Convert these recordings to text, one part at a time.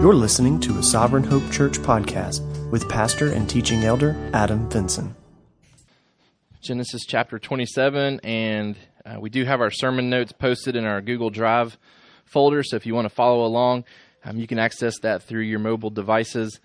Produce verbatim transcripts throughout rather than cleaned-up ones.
You're listening to a Sovereign Hope Church podcast with pastor and teaching elder Adam Vinson. Genesis chapter twenty-seven, and uh, we do have our sermon notes posted in our Google Drive folder, so if you want to follow along, um, you can access that through your mobile devices.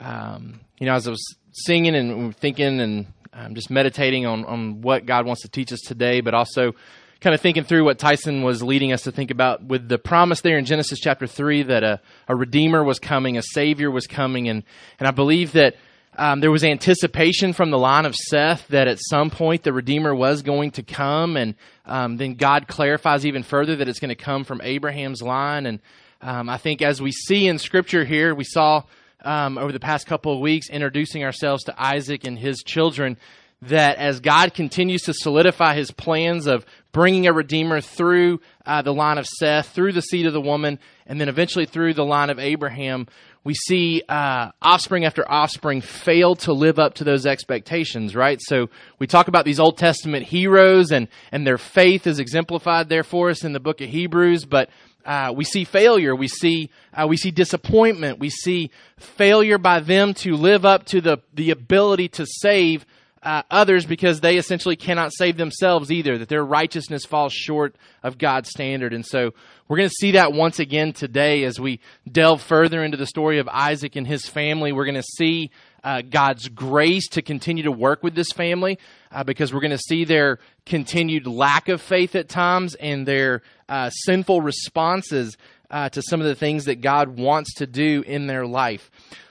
Um, you know, as I was singing and thinking and um, just meditating on, on what God wants to teach us today, but also kind of thinking through what Tyson was leading us to think about with the promise there in Genesis chapter three that a, a Redeemer was coming, a Savior was coming. And, and I believe that um, there was anticipation from the line of Seth that at some point the Redeemer was going to come. And um, then God clarifies even further that it's going to come from Abraham's line. And um, I think as we see in Scripture here, we saw um, over the past couple of weeks introducing ourselves to Isaac and his children, that as God continues to solidify his plans of bringing a Redeemer through uh, the line of Seth, through the seed of the woman, and then eventually through the line of Abraham, we see uh, offspring after offspring fail to live up to those expectations, right? So we talk about these Old Testament heroes, and, and their faith is exemplified there for us in the book of Hebrews, but Uh, we see failure, we see uh, we see disappointment, we see failure by them to live up to the, the ability to save uh, others because they essentially cannot save themselves either, that their righteousness falls short of God's standard. And so we're going to see that once again today as we delve further into the story of Isaac and his family. We're going to see uh, God's grace to continue to work with this family uh, because we're going to see their continued lack of faith at times and their Uh, sinful responses uh, to some of the things that God wants to do in their life.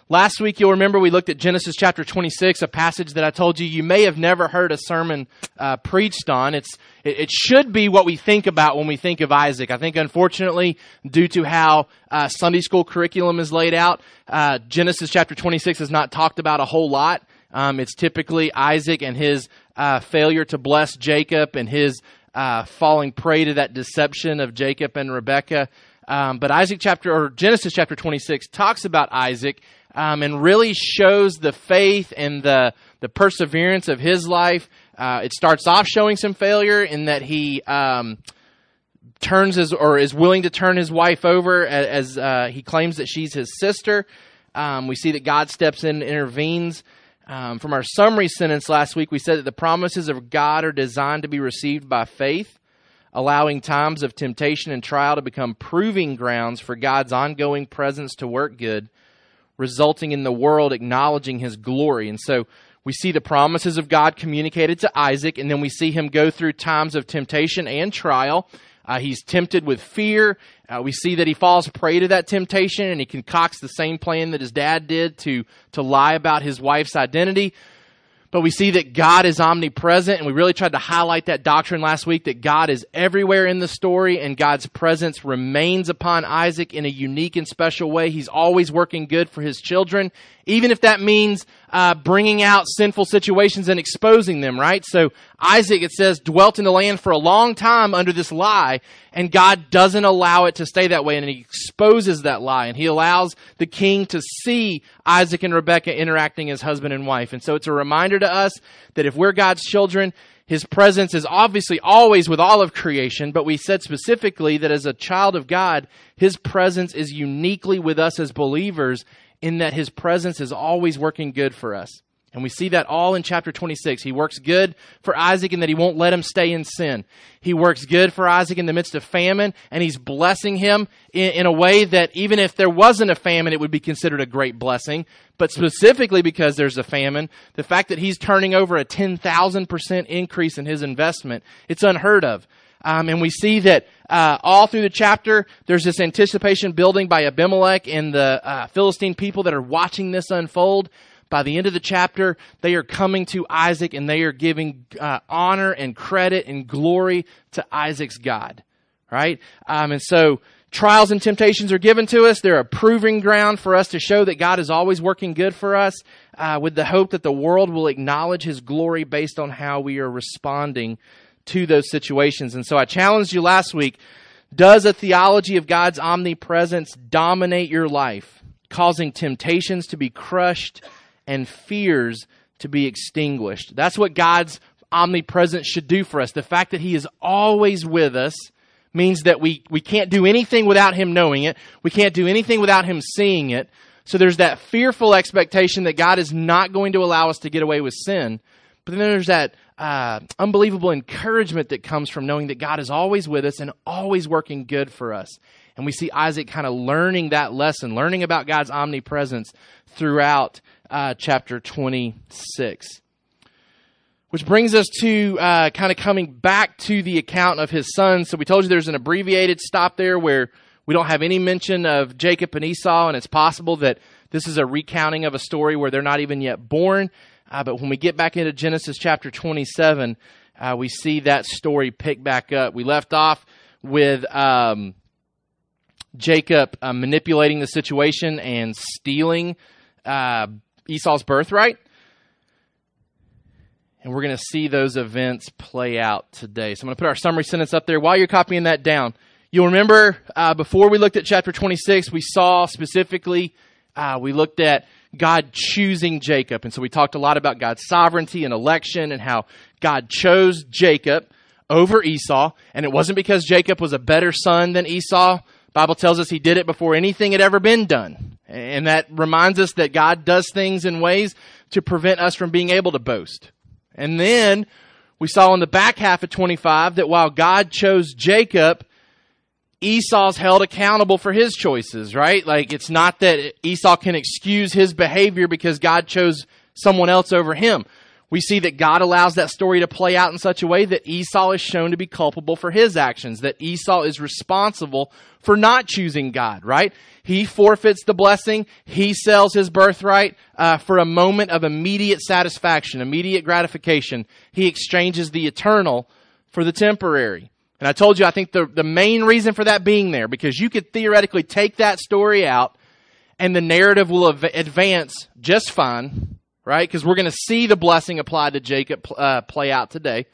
Last week, you'll remember we looked at Genesis chapter twenty-six, a passage that I told you you may have never heard a sermon uh, preached on. It's it, it should be what we think about when we think of Isaac. I think, unfortunately, due to how uh, Sunday school curriculum is laid out, uh, Genesis chapter twenty-six is not talked about a whole lot. Um, it's typically Isaac and his uh, failure to bless Jacob and his Uh, falling prey to that deception of Jacob and Rebekah. Um, but Isaac chapter or Genesis chapter twenty-six talks about Isaac um, and really shows the faith and the the perseverance of his life. Uh, it starts off showing some failure in that he um, turns his or is willing to turn his wife over as, as uh, he claims that she's his sister. Um, we see that God steps in and intervenes. Um, from our summary sentence last week, we said that the promises of God are designed to be received by faith, allowing times of temptation and trial to become proving grounds for God's ongoing presence to work good, resulting in the world acknowledging his glory. And so we see the promises of God communicated to Isaac, and then we see him go through times of temptation and trial. Uh, he's tempted with fear. Uh, we see that he falls prey to that temptation, and he concocts the same plan that his dad did to, to lie about his wife's identity. But we see that God is omnipresent, and we really tried to highlight that doctrine last week, that God is everywhere in the story, and God's presence remains upon Isaac in a unique and special way. He's always working good for his children, even if that means uh, bringing out sinful situations and exposing them, right? So Isaac, it says, dwelt in the land for a long time under this lie, and God doesn't allow it to stay that way, and he exposes that lie, and he allows the king to see Isaac and Rebekah interacting as husband and wife. And so it's a reminder to To us that if we're God's children, his presence is obviously always with all of creation, but we said specifically that as a child of God, his presence is uniquely with us as believers in that his presence is always working good for us. And we see that all in chapter twenty-six. He works good for Isaac in that he won't let him stay in sin. He works good for Isaac in the midst of famine, and he's blessing him in, in a way that even if there wasn't a famine, it would be considered a great blessing. But specifically because there's a famine, the fact that he's turning over a ten thousand percent increase in his investment, it's unheard of. Um, and we see that uh, all through the chapter, there's this anticipation building by Abimelech and the uh, Philistine people that are watching this unfold. By the end of the chapter, they are coming to Isaac and they are giving uh, honor and credit and glory to Isaac's God, right? Um, and so trials and temptations are given to us. They're a proving ground for us to show that God is always working good for us uh, with the hope that the world will acknowledge his glory based on how we are responding to those situations. And so I challenged you last week, does a theology of God's omnipresence dominate your life, causing temptations to be crushed and fears to be extinguished? That's what God's omnipresence should do for us. The fact that he is always with us means that we, we can't do anything without him knowing it. We can't do anything without him seeing it. So there's that fearful expectation that God is not going to allow us to get away with sin. But then there's that uh, unbelievable encouragement that comes from knowing that God is always with us and always working good for us. And we see Isaac kind of learning that lesson, learning about God's omnipresence throughout uh, chapter twenty-six. Which brings us to uh, kind of coming back to the account of his sons. So we told you there's an abbreviated stop there where we don't have any mention of Jacob and Esau, and it's possible that this is a recounting of a story where they're not even yet born. Uh, but when we get back into Genesis chapter twenty-seven, uh, we see that story pick back up. We left off with um, Jacob uh, manipulating the situation and stealing uh, Esau's birthright. And we're going to see those events play out today. So I'm going to put our summary sentence up there. While you're copying that down, you'll remember uh, before we looked at chapter twenty-six, we saw specifically, uh, we looked at God choosing Jacob. And so we talked a lot about God's sovereignty and election and how God chose Jacob over Esau. And it wasn't because Jacob was a better son than Esau. The Bible tells us he did it before anything had ever been done. And that reminds us that God does things in ways to prevent us from being able to boast. And then we saw in the back half of twenty-five that while God chose Jacob, Esau's held accountable for his choices, right? Like, it's not that Esau can excuse his behavior because God chose someone else over him. We see that God allows that story to play out in such a way that Esau is shown to be culpable for his actions, that Esau is responsible for not choosing God, right? He forfeits the blessing. He sells his birthright uh, for a moment of immediate satisfaction, immediate gratification. He exchanges the eternal for the temporary. And I told you, I think the, the main reason for that being there, because you could theoretically take that story out and the narrative will av- advance just fine. Right? Because we're going to see the blessing applied to Jacob uh, play out today.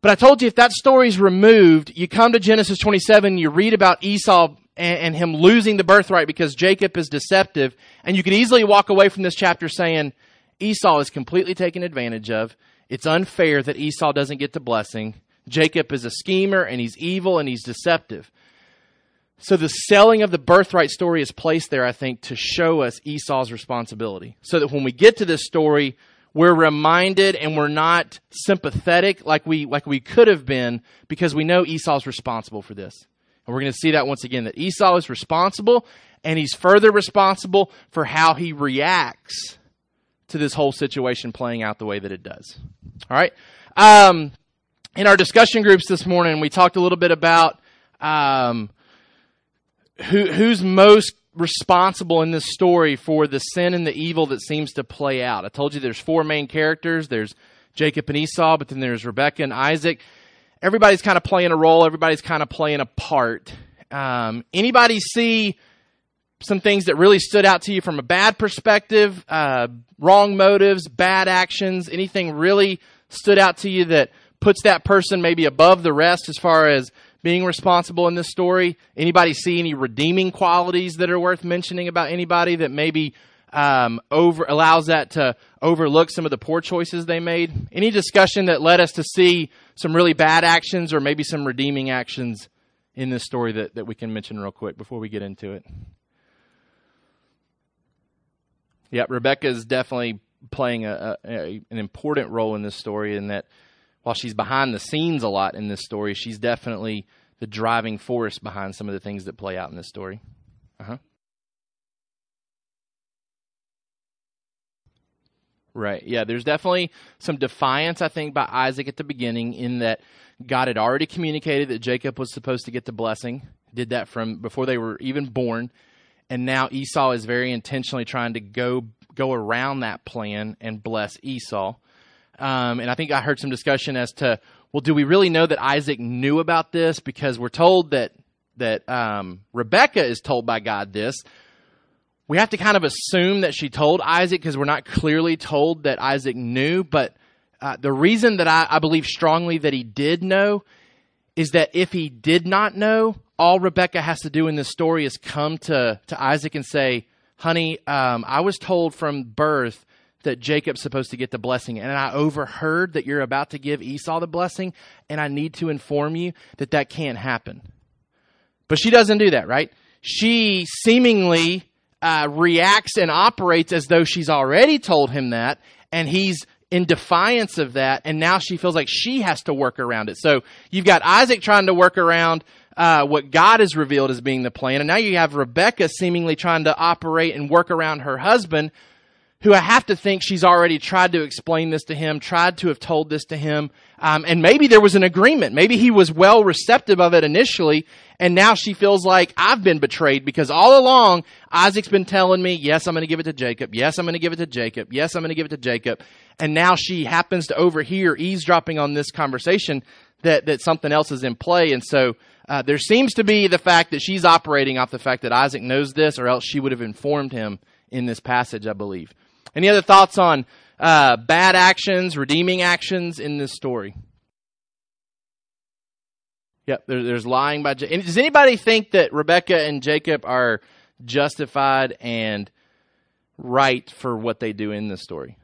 But I told you, if that story's removed, you come to Genesis twenty-seven, you read about Esau and, and him losing the birthright because Jacob is deceptive. And you could easily walk away from this chapter saying, Esau is completely taken advantage of. It's unfair that Esau doesn't get the blessing. Jacob is a schemer and he's evil and he's deceptive. So the selling of the birthright story is placed there, I think, to show us Esau's responsibility. So that when we get to this story, we're reminded and we're not sympathetic like we like we could have been, because we know Esau's responsible for this. And we're going to see that once again, that Esau is responsible, and he's further responsible for how he reacts to this whole situation playing out the way that it does. All right. Um, in our discussion groups this morning, we talked a little bit about... Um, Who, who's most responsible in this story for the sin and the evil that seems to play out? I told you there's four main characters. There's Jacob and Esau, but then there's Rebekah and Isaac. Everybody's kind of playing a role. Everybody's kind of playing a part. Um, anybody see some things that really stood out to you from a bad perspective? Uh, wrong motives, bad actions, anything really stood out to you that puts that person maybe above the rest as far as being responsible in this story? Anybody see any redeeming qualities that are worth mentioning about anybody that maybe um, over allows that to overlook some of the poor choices they made? Any discussion that led us to see some really bad actions or maybe some redeeming actions in this story that, that we can mention real quick before we get into it? Yeah, Rebekah is definitely playing a, a, a, an important role in this story, in that while she's behind the scenes a lot in this story, she's definitely the driving force behind some of the things that play out in this story. Uh-huh. Right. Yeah, there's definitely some defiance, I think, by Isaac at the beginning, in that God had already communicated that Jacob was supposed to get the blessing, did that from before they were even born. And now Esau is very intentionally trying to go go around that plan and bless Esau. Um, and I think I heard some discussion as to, well, do we really know that Isaac knew about this? Because we're told that that um, Rebekah is told by God this. We have to kind of assume that she told Isaac, because we're not clearly told that Isaac knew. But uh, the reason that I, I believe strongly that he did know is that if he did not know, all Rebekah has to do in this story is come to, to Isaac and say, honey, um, I was told from birth that Jacob's supposed to get the blessing, and I overheard that you're about to give Esau the blessing, and I need to inform you that that can't happen. But she doesn't do that, right? She seemingly uh, reacts and operates as though she's already told him that, and he's in defiance of that, and now she feels like she has to work around it. So you've got Isaac trying to work around Uh, what God has revealed as being the plan. And now you have Rebekah seemingly trying to operate and work around her husband, who I have to think she's already tried to explain this to him, tried to have told this to him. Um, and maybe there was an agreement. Maybe he was well receptive of it initially. And now she feels like, I've been betrayed, because all along Isaac's been telling me, yes, I'm going to give it to Jacob. Yes, I'm going to give it to Jacob. Yes, I'm going to give it to Jacob. And now she happens to overhear, eavesdropping on this conversation, that, that something else is in play. And so Uh, there seems to be the fact that she's operating off the fact that Isaac knows this, or else she would have informed him in this passage, I believe. Any other thoughts on uh, bad actions, redeeming actions in this story? Yep, there, there's lying by Jacob. Does anybody think that Rebekah and Jacob are justified and right for what they do in this story?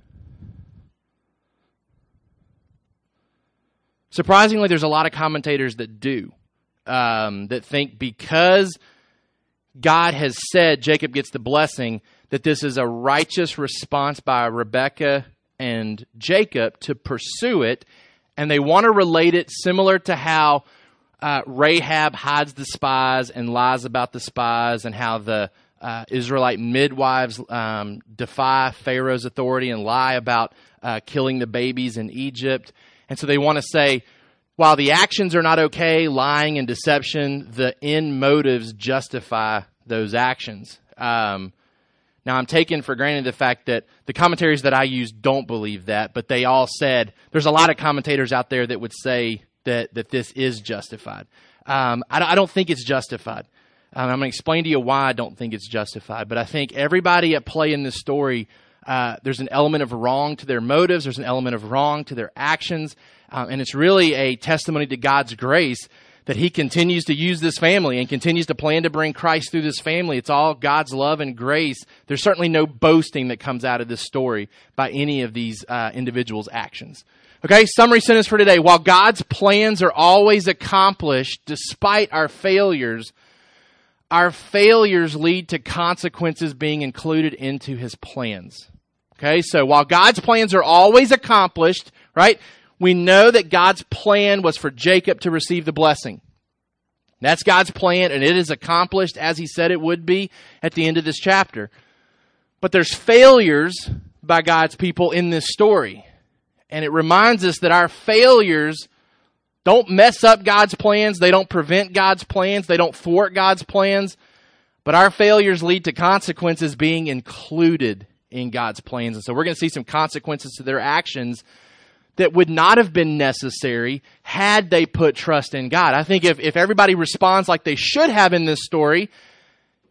Surprisingly, there's a lot of commentators that do. Um, that think because God has said Jacob gets the blessing, that this is a righteous response by Rebekah and Jacob to pursue it. And they want to relate it similar to how uh, Rahab hides the spies and lies about the spies, and how the uh, Israelite midwives um, defy Pharaoh's authority and lie about uh, killing the babies in Egypt. And so they want to say, while the actions are not okay, lying and deception, the end motives justify those actions. Um, now, I'm taking for granted the fact that the commentaries that I use don't believe that, but they all said, there's a lot of commentators out there that would say that, that this is justified. Um, I, I don't think it's justified. Um, I'm going to explain to you why I don't think it's justified, but I think everybody at play in this story, uh, there's an element of wrong to their motives. There's an element of wrong to their actions. Um, and it's really a testimony to God's grace that he continues to use this family and continues to plan to bring Christ through this family. It's all God's love and grace. There's certainly no boasting that comes out of this story by any of these uh, individuals' actions. Okay, summary sentence for today. While God's plans are always accomplished despite our failures, our failures lead to consequences being included into his plans. Okay, so while God's plans are always accomplished, right? We know that God's plan was for Jacob to receive the blessing. That's God's plan, and it is accomplished as he said it would be at the end of this chapter. But there's failures by God's people in this story. And it reminds us that our failures don't mess up God's plans. They don't prevent God's plans. They don't thwart God's plans. But our failures lead to consequences being included in God's plans. And so we're going to see some consequences to their actions that would not have been necessary had they put trust in God. I think if, if everybody responds like they should have in this story,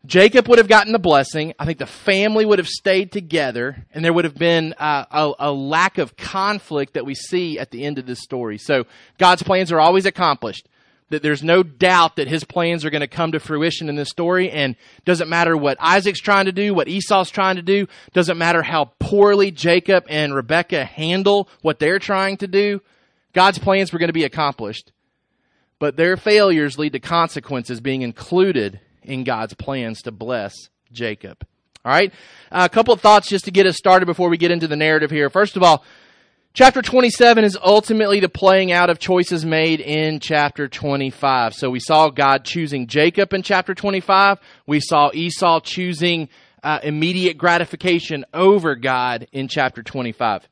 Jacob would have gotten the blessing. I think the family would have stayed together, and there would have been uh, a, a lack of conflict that we see at the end of this story. So God's plans are always accomplished. That there's no doubt that his plans are going to come to fruition in this story, and doesn't matter what Isaac's trying to do, what Esau's trying to do, doesn't matter how poorly Jacob and Rebekah handle what they're trying to do, God's plans were going to be accomplished. But their failures lead to consequences being included in God's plans to bless Jacob. All right, uh, a couple of thoughts just to get us started before we get into the narrative here. First of all, chapter twenty-seven is ultimately the playing out of choices made in chapter twenty-five. So we saw God choosing Jacob in chapter twenty-five. We saw Esau choosing uh, immediate gratification over God in chapter twenty-five.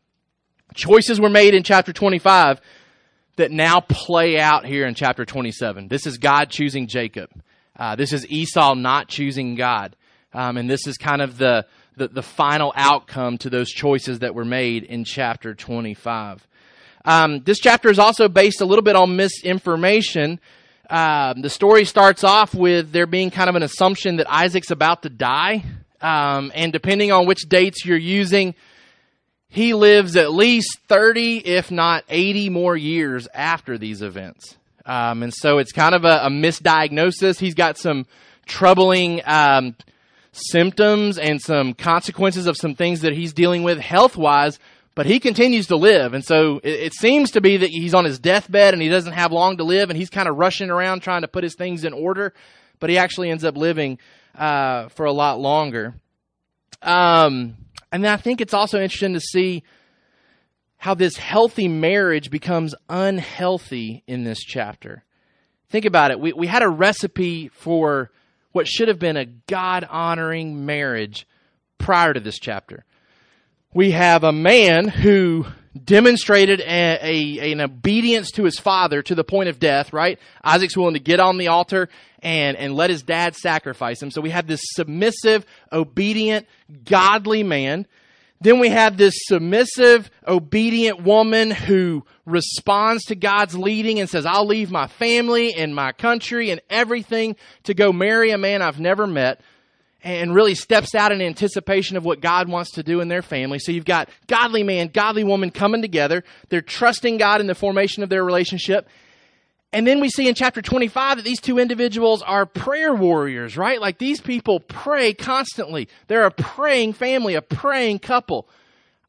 Choices were made in chapter twenty-five that now play out here in chapter twenty-seven. This is God choosing Jacob. Uh, this is Esau not choosing God. Um, and this is kind of the The, the final outcome to those choices that were made in chapter twenty-five. Um, this chapter is also based a little bit on misinformation. Um, the story starts off with there being kind of an assumption that Isaac's about to die. Um, and depending on which dates you're using, he lives at least thirty, if not eighty more years after these events. Um, and so it's kind of a, a misdiagnosis. He's got some troubling Um, symptoms and some consequences of some things that he's dealing with health-wise, but he continues to live. And so it, it seems to be that he's on his deathbed and he doesn't have long to live, and he's kind of rushing around trying to put his things in order, but he actually ends up living uh, for a lot longer. Um, and then I think it's also interesting to see how this healthy marriage becomes unhealthy in this chapter. Think about it. We we had a recipe for what should have been a God-honoring marriage prior to this chapter. We have a man who demonstrated a, a, an obedience to his father to the point of death, right? Isaac's willing to get on the altar and, and let his dad sacrifice him. So we have this submissive, obedient, godly man. Then we have this submissive, obedient woman who responds to God's leading and says, I'll leave my family and my country and everything to go marry a man I've never met, and really steps out in anticipation of what God wants to do in their family. So you've got godly man, godly woman coming together. They're trusting God in the formation of their relationship. And then we see in chapter twenty-five that these two individuals are prayer warriors, right? Like these people pray constantly. They're a praying family, a praying couple.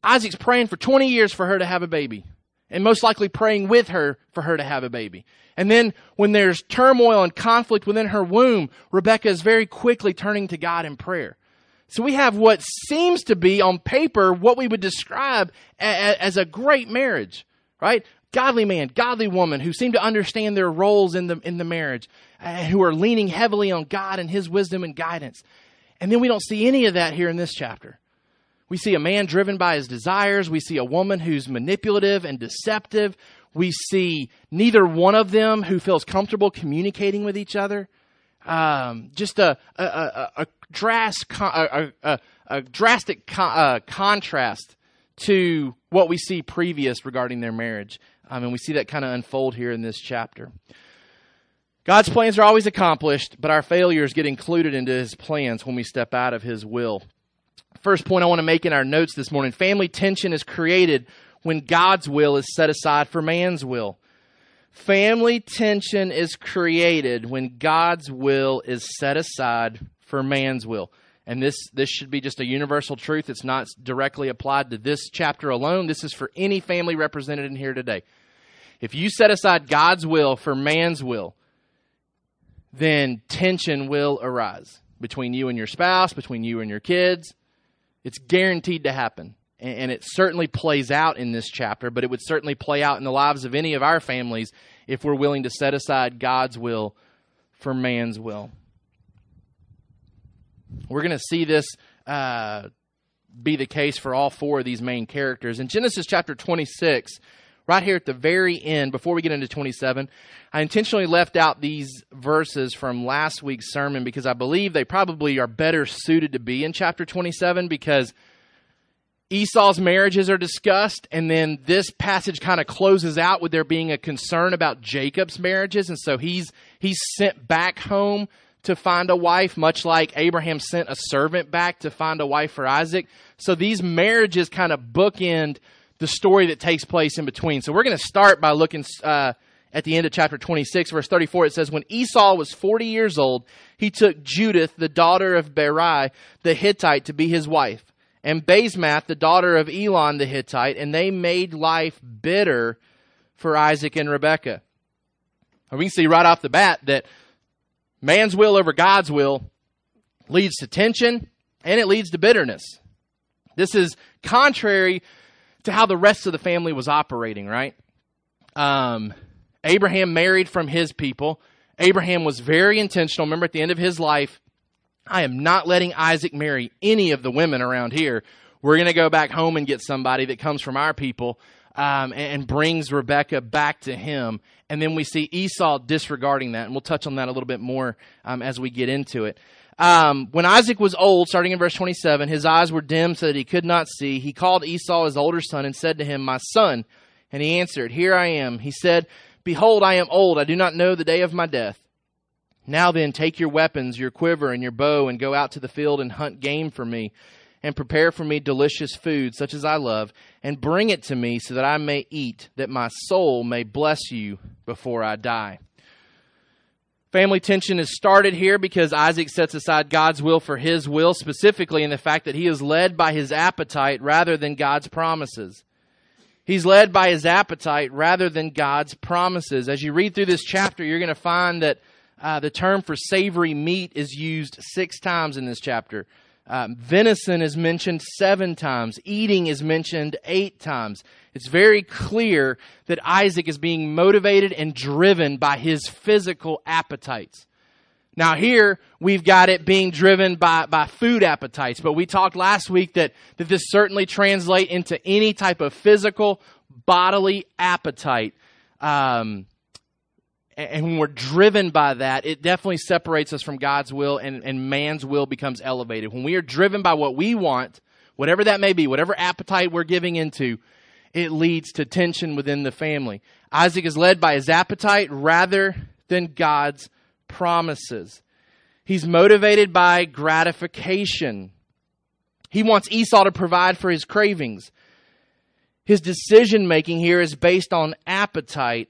Isaac's praying for twenty years for her to have a baby, and most likely praying with her for her to have a baby. And then when there's turmoil and conflict within her womb, Rebekah is very quickly turning to God in prayer. So we have what seems to be on paper what we would describe as a great marriage, right? Godly man, godly woman who seem to understand their roles in the in the marriage, uh, who are leaning heavily on God and his wisdom and guidance. And then we don't see any of that here in this chapter. We see a man driven by his desires. We see a woman who's manipulative and deceptive. We see neither one of them who feels comfortable communicating with each other. Um, just a a a, a, drastic, a, a, a drastic con- uh, contrast to what we see previous regarding their marriage. Um, and we see that kind of unfold here in this chapter. God's plans are always accomplished, but our failures get included into his plans when we step out of his will. First point I want to make in our notes this morning: family tension is created when God's will is set aside for man's will. Family tension is created when God's will is set aside for man's will. And this, this should be just a universal truth. It's not directly applied to this chapter alone. This is for any family represented in here today. If you set aside God's will for man's will, then tension will arise between you and your spouse, between you and your kids. It's guaranteed to happen. And it certainly plays out in this chapter, but it would certainly play out in the lives of any of our families if we're willing to set aside God's will for man's will. We're going to see this uh, be the case for all four of these main characters. In Genesis chapter twenty-six, right here at the very end, before we get into twenty-seven, I intentionally left out these verses from last week's sermon because I believe they probably are better suited to be in chapter twenty-seven, because Esau's marriages are discussed, and then this passage kind of closes out with there being a concern about Jacob's marriages. And so he's he's sent back home to find a wife, much like Abraham sent a servant back to find a wife for Isaac. So these marriages kind of bookend the story that takes place in between. So we're going to start by looking uh, at the end of chapter twenty-six, verse thirty-four. It says, when Esau was forty years old, he took Judith, the daughter of Beri, the Hittite, to be his wife, and Basemath, the daughter of Elon, the Hittite, and they made life bitter for Isaac and Rebekah. And we can see right off the bat that man's will over God's will leads to tension, and it leads to bitterness. This is contrary to how the rest of the family was operating, right? Um, Abraham married from his people. Abraham was very intentional. Remember, at the end of his life, I am not letting Isaac marry any of the women around here. We're going to go back home and get somebody that comes from our people, um, and, and brings Rebekah back to him. And then we see Esau disregarding that. And we'll touch on that a little bit more um, as we get into it. Um, when Isaac was old, starting in verse twenty-seven, his eyes were dim so that he could not see. He called Esau, his older son, and said to him, my son. And he answered, here I am. He said, behold, I am old. I do not know the day of my death. Now then, take your weapons, your quiver, and your bow, and go out to the field and hunt game for me, and prepare for me delicious food, such as I love, and bring it to me so that I may eat, that my soul may bless you before I die. Family tension is started here because Isaac sets aside God's will for his will, specifically in the fact that he is led by his appetite rather than God's promises. He's led by his appetite rather than God's promises. As you read through this chapter, you're going to find that uh, the term for savory meat is used six times in this chapter. Um, venison is mentioned seven times. Eating is mentioned eight times. It's very clear that Isaac is being motivated and driven by his physical appetites. Now here, we've got it being driven by, by food appetites, but we talked last week that, that this certainly translates into any type of physical, bodily appetite. Um, and when we're driven by that, it definitely separates us from God's will, and, and man's will becomes elevated. When we are driven by what we want, whatever that may be, whatever appetite we're giving into, it leads to tension within the family. Isaac is led by his appetite rather than God's promises. He's motivated by gratification. He wants Esau to provide for his cravings. His decision making here is based on appetite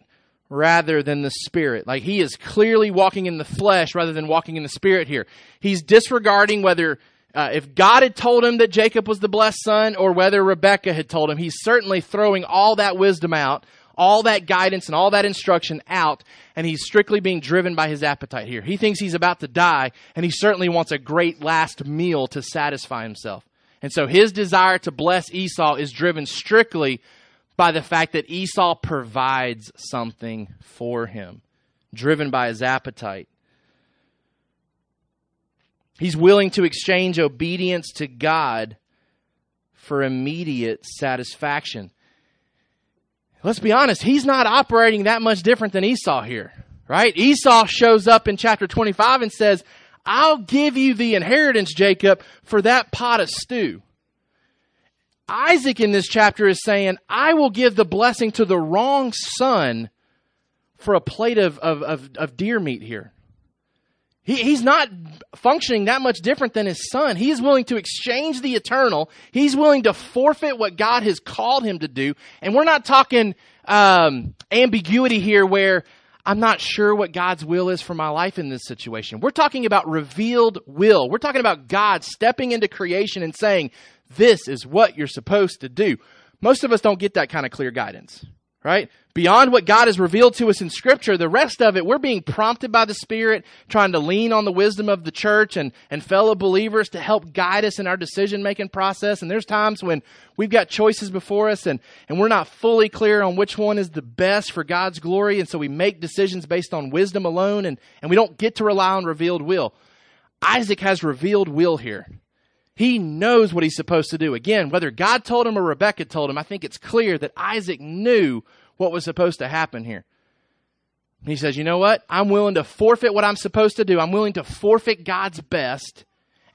rather than the spirit. Like, he is clearly walking in the flesh rather than walking in the spirit here. He's disregarding whether Uh, if God had told him that Jacob was the blessed son or whether Rebekah had told him. He's certainly throwing all that wisdom out, all that guidance and all that instruction out, and he's strictly being driven by his appetite here. He thinks he's about to die, and he certainly wants a great last meal to satisfy himself. And so his desire to bless Esau is driven strictly by the fact that Esau provides something for him, driven by his appetite. He's willing to exchange obedience to God for immediate satisfaction. Let's be honest, he's not operating that much different than Esau here, right? Esau shows up in chapter twenty-five and says, "I'll give you the inheritance, Jacob, for that pot of stew." Isaac in this chapter is saying, "I will give the blessing to the wrong son for a plate of, of, of, of deer meat here." He, he's not functioning that much different than his son. He is willing to exchange the eternal. He's willing to forfeit what God has called him to do. And we're not talking um, ambiguity here where I'm not sure what God's will is for my life in this situation. We're talking about revealed will. We're talking about God stepping into creation and saying, this is what you're supposed to do. Most of us don't get that kind of clear guidance, right? Beyond what God has revealed to us in Scripture, the rest of it, we're being prompted by the Spirit, trying to lean on the wisdom of the church and, and fellow believers to help guide us in our decision-making process. And there's times when we've got choices before us and, and we're not fully clear on which one is the best for God's glory. And so we make decisions based on wisdom alone, and, and we don't get to rely on revealed will. Isaac has revealed will here. He knows what he's supposed to do. Again, whether God told him or Rebekah told him, I think it's clear that Isaac knew what was supposed to happen here. He says, you know what? I'm willing to forfeit what I'm supposed to do. I'm willing to forfeit God's best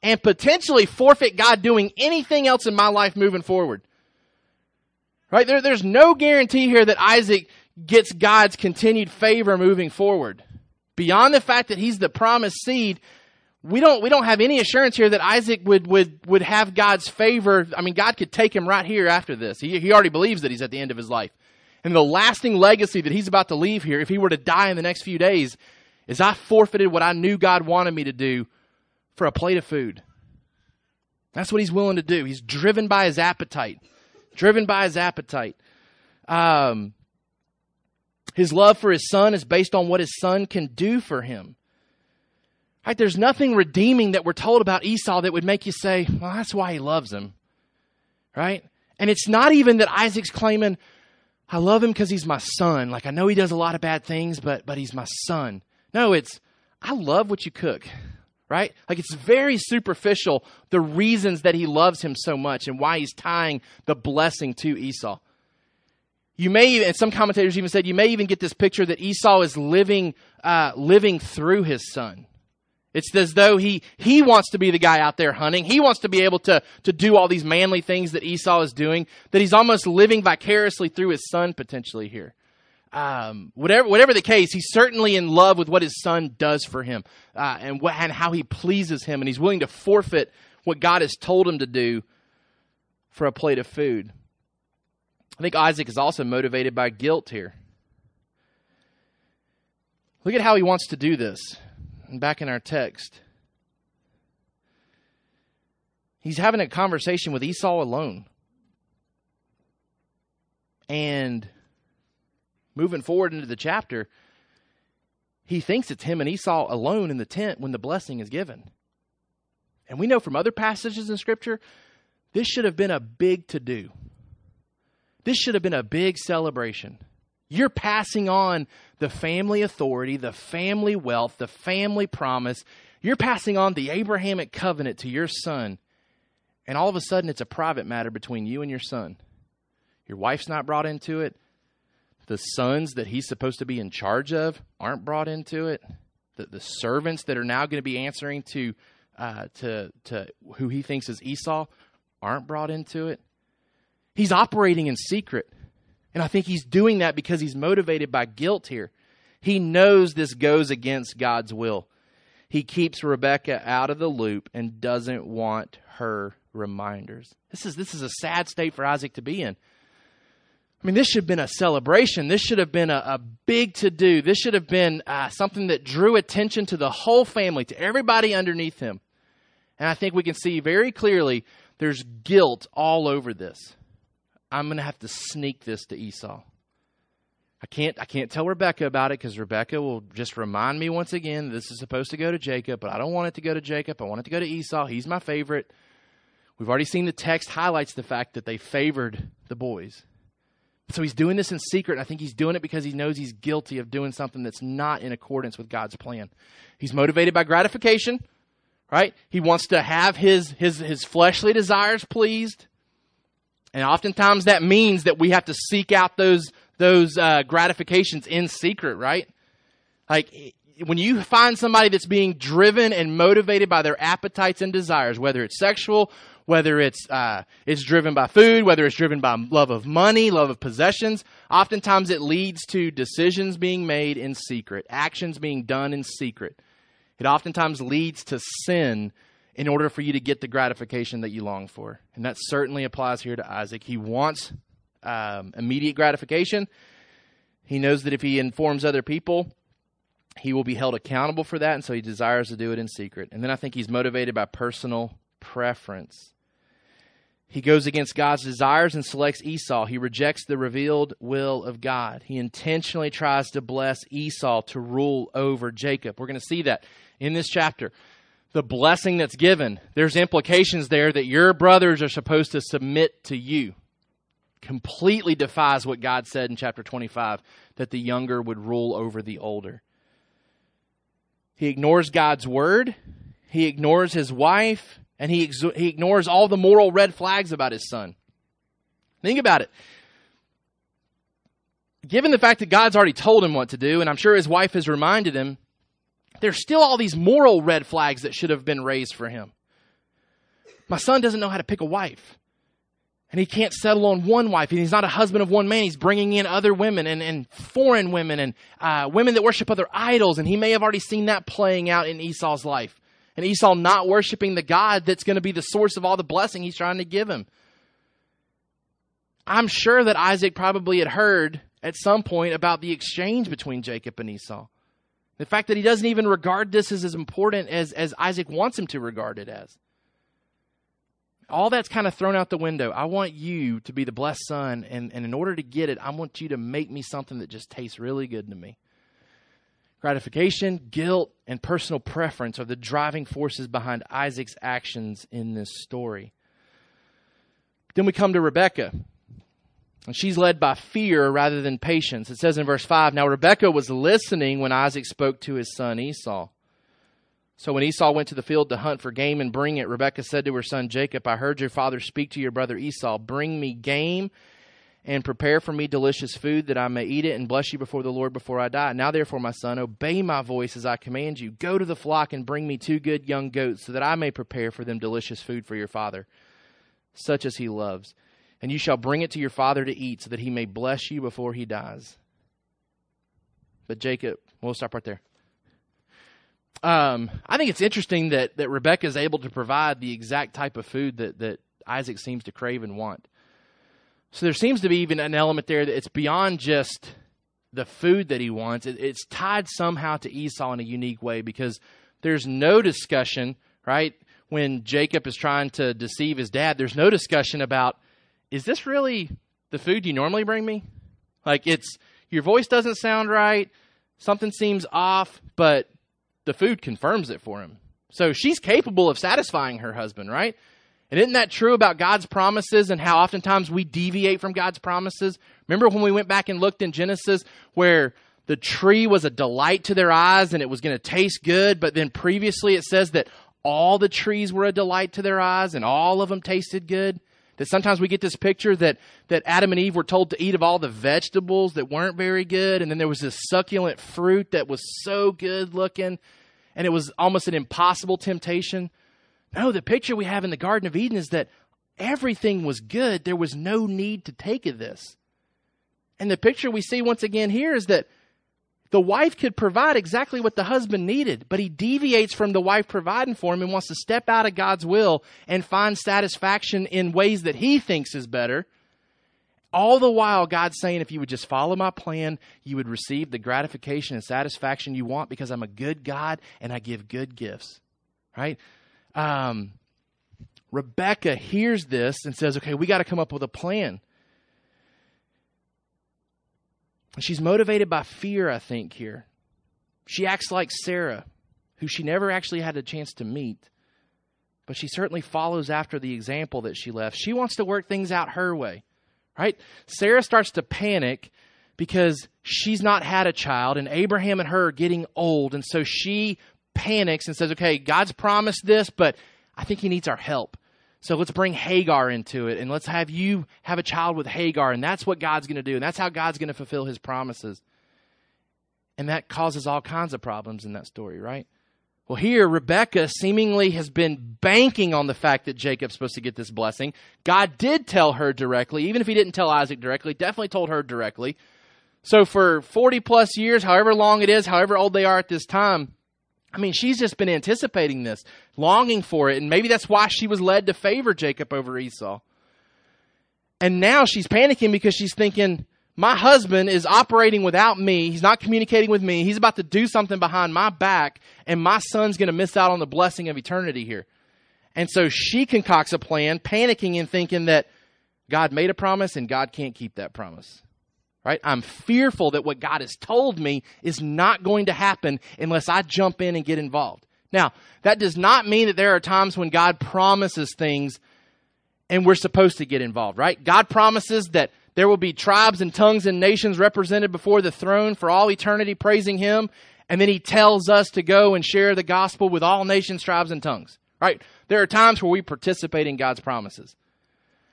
and potentially forfeit God doing anything else in my life moving forward. Right? There, there's no guarantee here that Isaac gets God's continued favor moving forward. Beyond the fact that he's the promised seed, we don't we don't have any assurance here that Isaac would would would have God's favor. I mean, God could take him right here after this. He, he already believes that he's at the end of his life. And the lasting legacy that he's about to leave here, if he were to die in the next few days, is I forfeited what I knew God wanted me to do for a plate of food. That's what he's willing to do. He's driven by his appetite. Driven by his appetite. Um, his love for his son is based on what his son can do for him. Right, there's nothing redeeming that we're told about Esau that would make you say, well, that's why he loves him. Right? And it's not even that Isaac's claiming, I love him because he's my son. Like, I know he does a lot of bad things, but but he's my son. No, it's, I love what you cook, right? Like, it's very superficial, the reasons that he loves him so much and why he's tying the blessing to Esau. You may even, and some commentators even said, you may even get this picture that Esau is living uh, living through his son. It's as though he he wants to be the guy out there hunting. He wants to be able to, to do all these manly things that Esau is doing, that he's almost living vicariously through his son potentially here. Um, whatever whatever the case, he's certainly in love with what his son does for him uh, and, what, and how he pleases him. And he's willing to forfeit what God has told him to do for a plate of food. I think Isaac is also motivated by guilt here. Look at how he wants to do this. And back in our text, he's having a conversation with Esau alone. And moving forward into the chapter, he thinks it's him and Esau alone in the tent when the blessing is given. And we know from other passages in Scripture, this should have been a big to-do. This should have been a big celebration. You're passing on the family authority, the family wealth, the family promise. You're passing on the Abrahamic covenant to your son. And all of a sudden, it's a private matter between you and your son. Your wife's not brought into it. The sons that he's supposed to be in charge of aren't brought into it. The, the servants that are now going to be answering to, uh, to, to who he thinks is Esau aren't brought into it. He's operating in secret. And I think he's doing that because he's motivated by guilt here. He knows this goes against God's will. He keeps Rebekah out of the loop and doesn't want her reminders. This is, this is a sad state for Isaac to be in. I mean, this should have been a celebration. This should have been a, a big to-do. This should have been uh, something that drew attention to the whole family, to everybody underneath him. And I think we can see very clearly there's guilt all over this. I'm going to have to sneak this to Esau. I can't I can't tell Rebekah about it because Rebekah will just remind me once again this is supposed to go to Jacob, but I don't want it to go to Jacob. I want it to go to Esau. He's my favorite. We've already seen the text highlights the fact that they favored the boys. So he's doing this in secret. I think he's doing it because he knows he's guilty of doing something that's not in accordance with God's plan. He's motivated by gratification, right? He wants to have his his his fleshly desires pleased. And oftentimes that means that we have to seek out those those uh, gratifications in secret, right? Like when you find somebody that's being driven and motivated by their appetites and desires, whether it's sexual, whether it's uh, it's driven by food, whether it's driven by love of money, love of possessions, oftentimes it leads to decisions being made in secret, actions being done in secret. It oftentimes leads to sin in order for you to get the gratification that you long for. And that certainly applies here to Isaac. He wants um, immediate gratification. He knows that if he informs other people, he will be held accountable for that, and so he desires to do it in secret. And then I think he's motivated by personal preference. He goes against God's desires and selects Esau. He rejects the revealed will of God. He intentionally tries to bless Esau to rule over Jacob. We're going to see that in this chapter. The blessing that's given, there's implications there that your brothers are supposed to submit to you. Completely defies what God said in chapter twenty-five, that the younger would rule over the older. He ignores God's word. He ignores his wife. And he, ex- he ignores all the moral red flags about his son. Think about it. Given the fact that God's already told him what to do, and I'm sure his wife has reminded him, there's still all these moral red flags that should have been raised for him. My son doesn't know how to pick a wife. And he can't settle on one wife. And he's not a husband of one man. He's bringing in other women and, and foreign women and uh, women that worship other idols. And he may have already seen that playing out in Esau's life. And Esau not worshiping the God that's going to be the source of all the blessing he's trying to give him. I'm sure that Isaac probably had heard at some point about the exchange between Jacob and Esau. The fact that he doesn't even regard this as as important as, as Isaac wants him to regard it as. All that's kind of thrown out the window. I want you to be the blessed son, and, and in order to get it, I want you to make me something that just tastes really good to me. Gratification, guilt, and personal preference are the driving forces behind Isaac's actions in this story. Then we come to Rebekah. And she's led by fear rather than patience. It says in verse five, now Rebekah was listening when Isaac spoke to his son Esau. So when Esau went to the field to hunt for game and bring it, Rebekah said to her son Jacob, I heard your father speak to your brother Esau. Bring me game and prepare for me delicious food that I may eat it and bless you before the Lord before I die. Now therefore, my son, obey my voice as I command you. Go to the flock and bring me two good young goats so that I may prepare for them delicious food for your father, such as he loves. And you shall bring it to your father to eat so that he may bless you before he dies. But Jacob, we'll stop right there. Um, I think it's interesting that, that Rebekah is able to provide the exact type of food that, that Isaac seems to crave and want. So there seems to be even an element there that it's beyond just the food that he wants. It, it's tied somehow to Esau in a unique way, because there's no discussion, right? When Jacob is trying to deceive his dad, there's no discussion about, is this really the food you normally bring me? Like, it's, your voice doesn't sound right. Something seems off, but the food confirms it for him. So she's capable of satisfying her husband, right? And isn't that true about God's promises and how oftentimes we deviate from God's promises? Remember when we went back and looked in Genesis where the tree was a delight to their eyes and it was going to taste good, but then previously it says that all the trees were a delight to their eyes and all of them tasted good? That sometimes we get this picture that, that Adam and Eve were told to eat of all the vegetables that weren't very good, and then there was this succulent fruit that was so good looking, and it was almost an impossible temptation. No, the picture we have in the Garden of Eden is that everything was good. There was no need to take of this. And the picture we see once again here is that the wife could provide exactly what the husband needed, but he deviates from the wife providing for him and wants to step out of God's will and find satisfaction in ways that he thinks is better. All the while, God's saying, if you would just follow my plan, you would receive the gratification and satisfaction you want, because I'm a good God and I give good gifts, right? Um, Rebekah hears this and says, okay, we got to come up with a plan. She's motivated by fear, I think, here. She acts like Sarah, who she never actually had a chance to meet, but she certainly follows after the example that she left. She wants to work things out her way, right? Sarah starts to panic because she's not had a child, and Abraham and her are getting old, and so she panics and says, okay, God's promised this, but I think he needs our help. So let's bring Hagar into it, and let's have you have a child with Hagar, and that's what God's going to do, and that's how God's going to fulfill his promises. And that causes all kinds of problems in that story, right? Well, here, Rebekah seemingly has been banking on the fact that Jacob's supposed to get this blessing. God did tell her directly, even if he didn't tell Isaac directly, definitely told her directly. So for forty plus years, however long it is, however old they are at this time, I mean, she's just been anticipating this, longing for it, and maybe that's why she was led to favor Jacob over Esau. And now she's panicking because she's thinking, my husband is operating without me. He's not communicating with me. He's about to do something behind my back, and my son's going to miss out on the blessing of eternity here. And so she concocts a plan, panicking and thinking that God made a promise and God can't keep that promise. Right? I'm fearful that what God has told me is not going to happen unless I jump in and get involved. Now, that does not mean that there are times when God promises things and we're supposed to get involved, right? God promises that there will be tribes and tongues and nations represented before the throne for all eternity praising him. And then he tells us to go and share the gospel with all nations, tribes, and tongues, right? There are times where we participate in God's promises.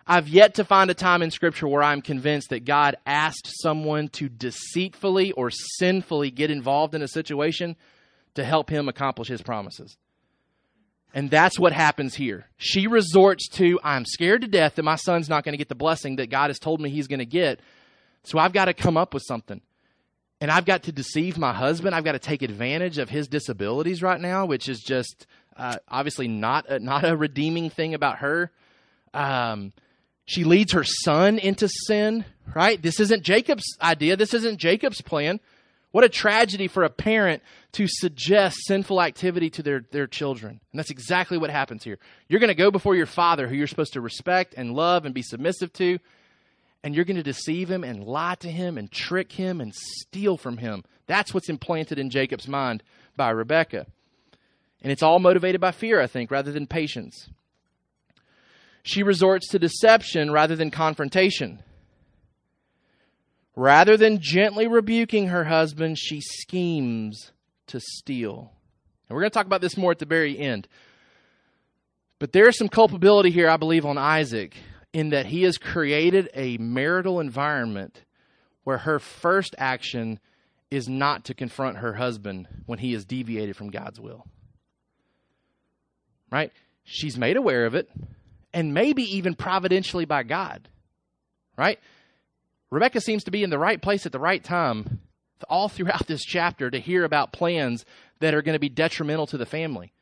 I've yet to find a time in Scripture where I'm convinced that God asked someone to deceitfully or sinfully get involved in a situation to help him accomplish his promises. And that's what happens here. She resorts to, I'm scared to death that my son's not going to get the blessing that God has told me he's going to get, so I've got to come up with something. And I've got to deceive my husband. I've got to take advantage of his disabilities right now, which is just uh, obviously not a, not a redeeming thing about her. Um, she leads her son into sin, right? This isn't Jacob's idea. This isn't Jacob's plan. What a tragedy for a parent to suggest sinful activity to their, their children. And that's exactly what happens here. You're going to go before your father, who you're supposed to respect and love and be submissive to, and you're going to deceive him and lie to him and trick him and steal from him. That's what's implanted in Jacob's mind by Rebekah. And it's all motivated by fear, I think, rather than patience. She resorts to deception rather than confrontation. Rather than gently rebuking her husband, she schemes to steal. And we're going to talk about this more at the very end. But there is some culpability here, I believe, on Isaac in that he has created a marital environment where her first action is not to confront her husband when he has deviated from God's will. Right? She's made aware of it. And maybe even providentially by God, right? Rebekah seems to be in the right place at the right time all throughout this chapter to hear about plans that are going to be detrimental to the family,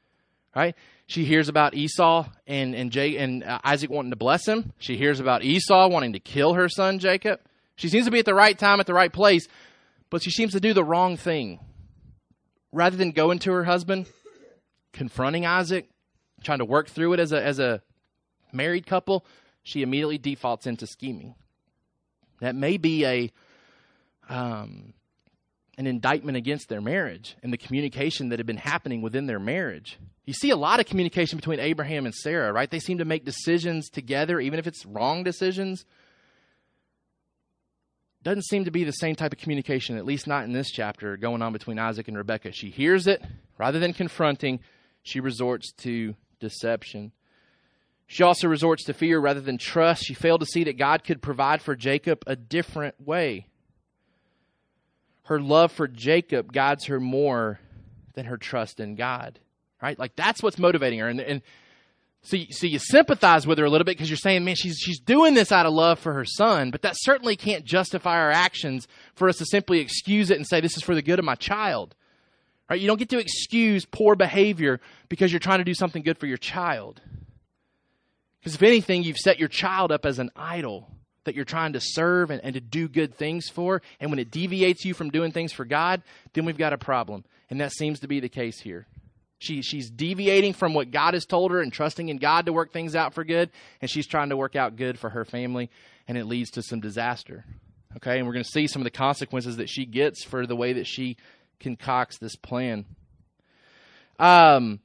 right? She hears about Esau and and, Jay, and uh, Isaac wanting to bless him. She hears about Esau wanting to kill her son Jacob. She seems to be at the right time at the right place, But she seems to do the wrong thing. Rather than going to her husband, confronting Isaac, trying to work through it as a as a married couple, she immediately defaults into scheming. That may be a um, an indictment against their marriage and the communication that had been happening within their marriage. You see a lot of communication between Abraham and Sarah, right? They seem to make decisions together, even if it's wrong decisions. Doesn't seem to be the same type of communication, at least not in this chapter, going on between Isaac and Rebekah. She hears it. Rather than confronting, she resorts to deception. She also resorts to fear rather than trust. She failed to see that God could provide for Jacob a different way. Her love for Jacob guides her more than her trust in God, right? Like, that's what's motivating her. And, and so, you, so you sympathize with her a little bit because you're saying, man, she's she's doing this out of love for her son, but that certainly can't justify our actions for us to simply excuse it and say, this is for the good of my child, right? You don't get to excuse poor behavior because you're trying to do something good for your child. Because if anything, you've set your child up as an idol that you're trying to serve and, and to do good things for. And when it deviates you from doing things for God, then we've got a problem. And that seems to be the case here. She, she's deviating from what God has told her and trusting in God to work things out for good. And she's trying to work out good for her family. And it leads to some disaster. Okay, and we're going to see some of the consequences that she gets for the way that she concocts this plan. Um,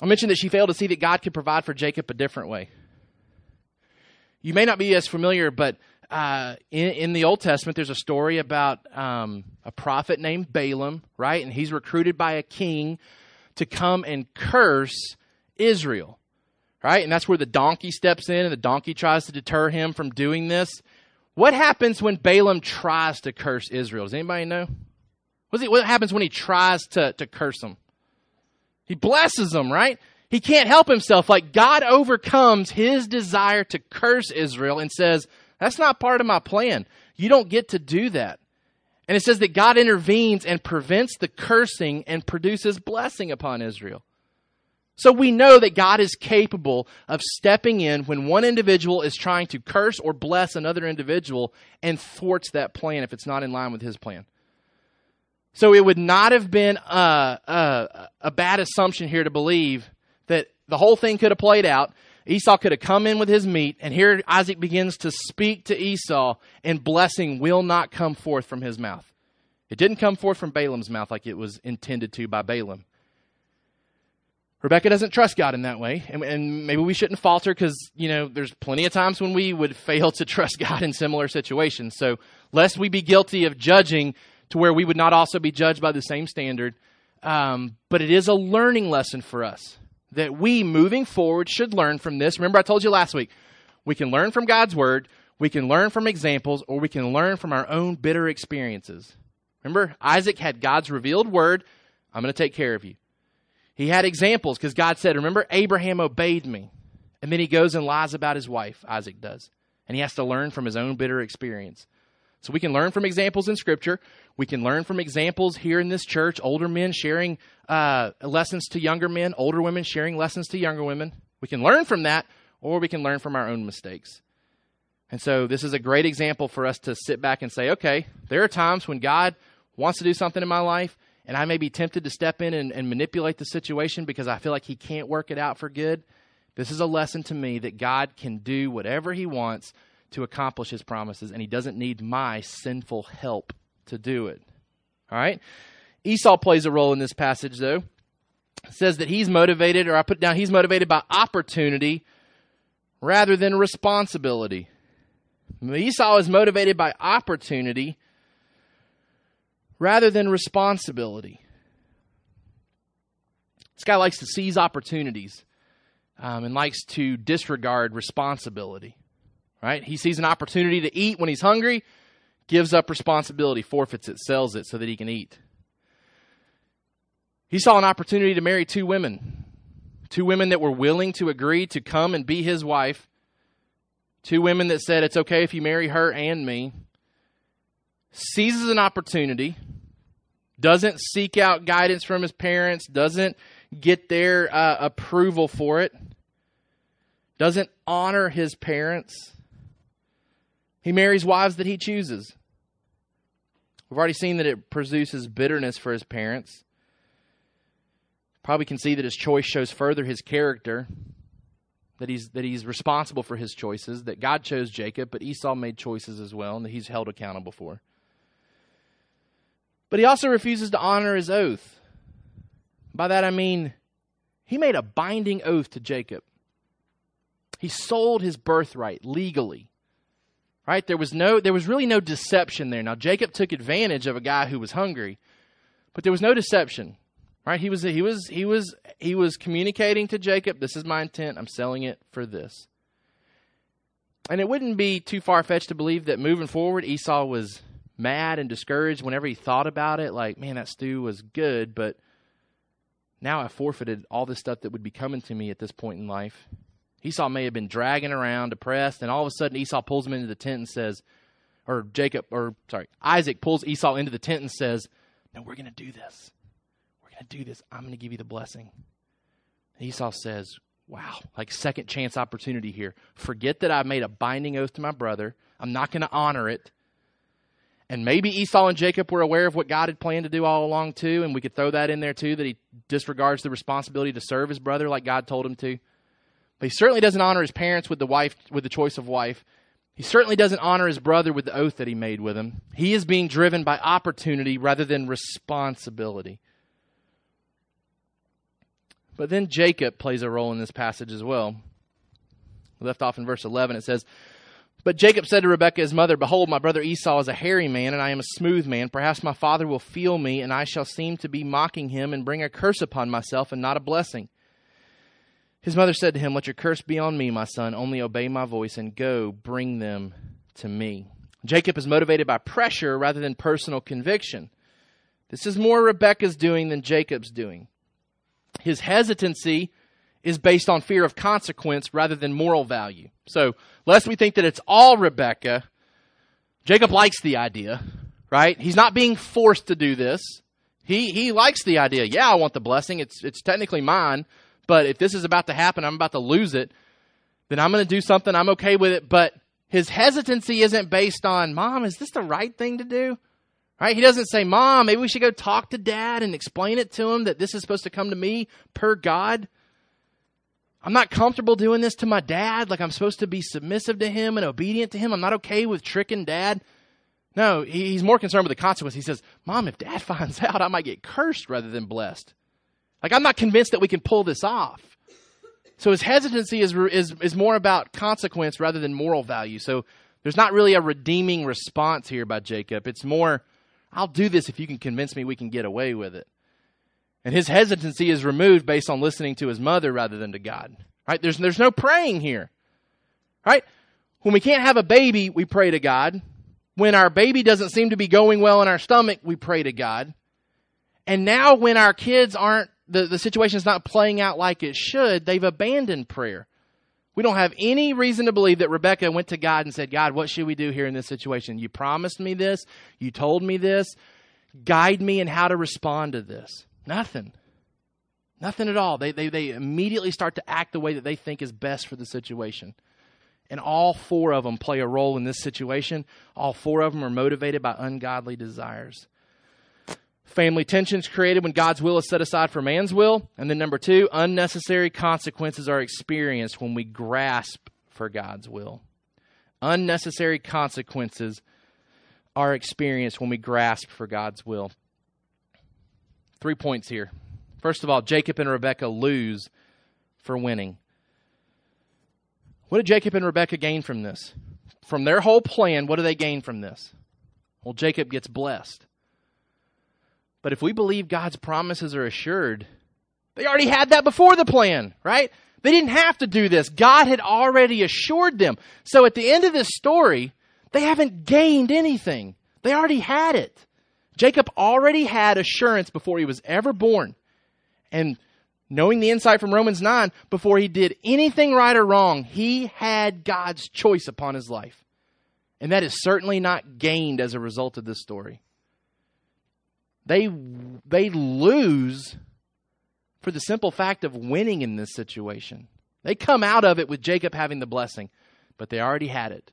I mentioned that she failed to see that God could provide for Jacob a different way. You may not be as familiar, but uh, in, in the Old Testament, there's a story about um, a prophet named Balaam, right? And he's recruited by a king to come and curse Israel, right? And that's where the donkey steps in, and the donkey tries to deter him from doing this. What happens when Balaam tries to curse Israel? Does anybody know? What's it, what happens when he tries to, to curse them? He blesses them, right? He can't help himself. Like, God overcomes his desire to curse Israel and says, that's not part of my plan. You don't get to do that. And it says that God intervenes and prevents the cursing and produces blessing upon Israel. So we know that God is capable of stepping in when one individual is trying to curse or bless another individual and thwarts that plan if it's not in line with his plan. So it would not have been a, a, a bad assumption here to believe that the whole thing could have played out. Esau could have come in with his meat, and here Isaac begins to speak to Esau, and blessing will not come forth from his mouth. It didn't come forth from Balaam's mouth like it was intended to by Balaam. Rebekah doesn't trust God in that way, and, and maybe we shouldn't falter because, you know, there's plenty of times when we would fail to trust God in similar situations. So lest we be guilty of judging to where we would not also be judged by the same standard. Um, but it is a learning lesson for us that we, moving forward, should learn from this. Remember, I told you last week, we can learn from God's word, we can learn from examples, or we can learn from our own bitter experiences. Remember, Isaac had God's revealed word, I'm going to take care of you. He had examples because God said, remember, Abraham obeyed me. And then he goes and lies about his wife, Isaac does. And he has to learn from his own bitter experience. So we can learn from examples in Scripture. We can learn from examples here in this church, older men sharing uh, lessons to younger men, older women sharing lessons to younger women. We can learn from that, or we can learn from our own mistakes. And so this is a great example for us to sit back and say, okay, there are times when God wants to do something in my life, and I may be tempted to step in and, and manipulate the situation because I feel like he can't work it out for good. This is a lesson to me that God can do whatever he wants to accomplish his promises, and he doesn't need my sinful help to do it. All right? Esau plays a role in this passage, though. It says that he's motivated, or I put down, he's motivated by opportunity rather than responsibility. Esau is motivated by opportunity rather than responsibility. This guy likes to seize opportunities um, and likes to disregard responsibility. Right? He sees an opportunity to eat when he's hungry, gives up responsibility, forfeits it, sells it so that he can eat. He saw an opportunity to marry two women, two women that were willing to agree to come and be his wife, two women that said, it's okay if you marry her and me. Seizes an opportunity, doesn't seek out guidance from his parents, doesn't get their uh, approval for it, doesn't honor his parents. He marries wives that he chooses. We've already seen that it produces bitterness for his parents. Probably can see that his choice shows further his character, that he's that he's responsible for his choices, that God chose Jacob, but Esau made choices as well, and that he's held accountable for. But he also refuses to honor his oath. By that I mean, he made a binding oath to Jacob. He sold his birthright legally. Right? There was no, there was really no deception there. Now, Jacob took advantage of a guy who was hungry, but there was no deception. Right? He was, he was, he was, he was communicating to Jacob, this is my intent. I'm selling it for this. And it wouldn't be too far-fetched to believe that moving forward, Esau was mad and discouraged whenever he thought about it. Like, man, that stew was good, but now I forfeited all this stuff that would be coming to me at this point in life. Esau may have been dragging around, depressed, and all of a sudden Esau pulls him into the tent and says, or Jacob, or sorry, Isaac pulls Esau into the tent and says, no, we're going to do this. We're going to do this. I'm going to give you the blessing. And Esau says, wow, like second chance opportunity here. Forget that I made a binding oath to my brother. I'm not going to honor it. And maybe Esau and Jacob were aware of what God had planned to do all along too, and we could throw that in there too, that he disregards the responsibility to serve his brother like God told him to. But he certainly doesn't honor his parents with the wife, with the choice of wife. He certainly doesn't honor his brother with the oath that he made with him. He is being driven by opportunity rather than responsibility. But then Jacob plays a role in this passage as well. We left off in verse eleven. It says, but Jacob said to Rebekah, his mother, behold, my brother Esau is a hairy man, and I am a smooth man. Perhaps my father will feel me, and I shall seem to be mocking him and bring a curse upon myself and not a blessing. His mother said to him, let your curse be on me, my son. Only obey my voice and go bring them to me. Jacob is motivated by pressure rather than personal conviction. This is more Rebekah's doing than Jacob's doing. His hesitancy is based on fear of consequence rather than moral value. So, lest we think that it's all Rebekah, Jacob likes the idea, right? He's not being forced to do this. He he likes the idea. Yeah, I want the blessing. It's it's technically mine. But if this is about to happen, I'm about to lose it, then I'm going to do something. I'm okay with it. But his hesitancy isn't based on, Mom, is this the right thing to do? Right? He doesn't say, Mom, maybe we should go talk to Dad and explain it to him that this is supposed to come to me per God. I'm not comfortable doing this to my dad. Like I'm supposed to be submissive to him and obedient to him. I'm not okay with tricking Dad. No, he's more concerned with the consequence. He says, Mom, if Dad finds out, I might get cursed rather than blessed. Like, I'm not convinced that we can pull this off. So his hesitancy is, is is more about consequence rather than moral value. So there's not really a redeeming response here by Jacob. It's more, I'll do this if you can convince me we can get away with it. And his hesitancy is removed based on listening to his mother rather than to God. Right? There's, there's no praying here. Right? When we can't have a baby, we pray to God. When our baby doesn't seem to be going well in our stomach, we pray to God. And now when our kids aren't, The, the situation is not playing out like it should, they've abandoned prayer. We don't have any reason to believe that Rebekah went to God and said, God, what should we do here in this situation? You promised me this. You told me this. Guide me in how to respond to this. Nothing. Nothing at all. They, they, they immediately start to act the way that they think is best for the situation. And all four of them play a role in this situation. All four of them are motivated by ungodly desires. Family tensions created when God's will is set aside for man's will. And then number two, unnecessary consequences are experienced when we grasp for God's will. Unnecessary consequences are experienced when we grasp for God's will. Three points here. First of all, Jacob and Rebekah lose for winning. What did Jacob and Rebekah gain from this? From their whole plan, what do they gain from this? Well, Jacob gets blessed. But if we believe God's promises are assured, they already had that before the plan, right? They didn't have to do this. God had already assured them. So at the end of this story, they haven't gained anything. They already had it. Jacob already had assurance before he was ever born. And knowing the insight from Romans nine, before he did anything right or wrong, he had God's choice upon his life. And that is certainly not gained as a result of this story. They they lose for the simple fact of winning in this situation. They come out of it with Jacob having the blessing, but they already had it.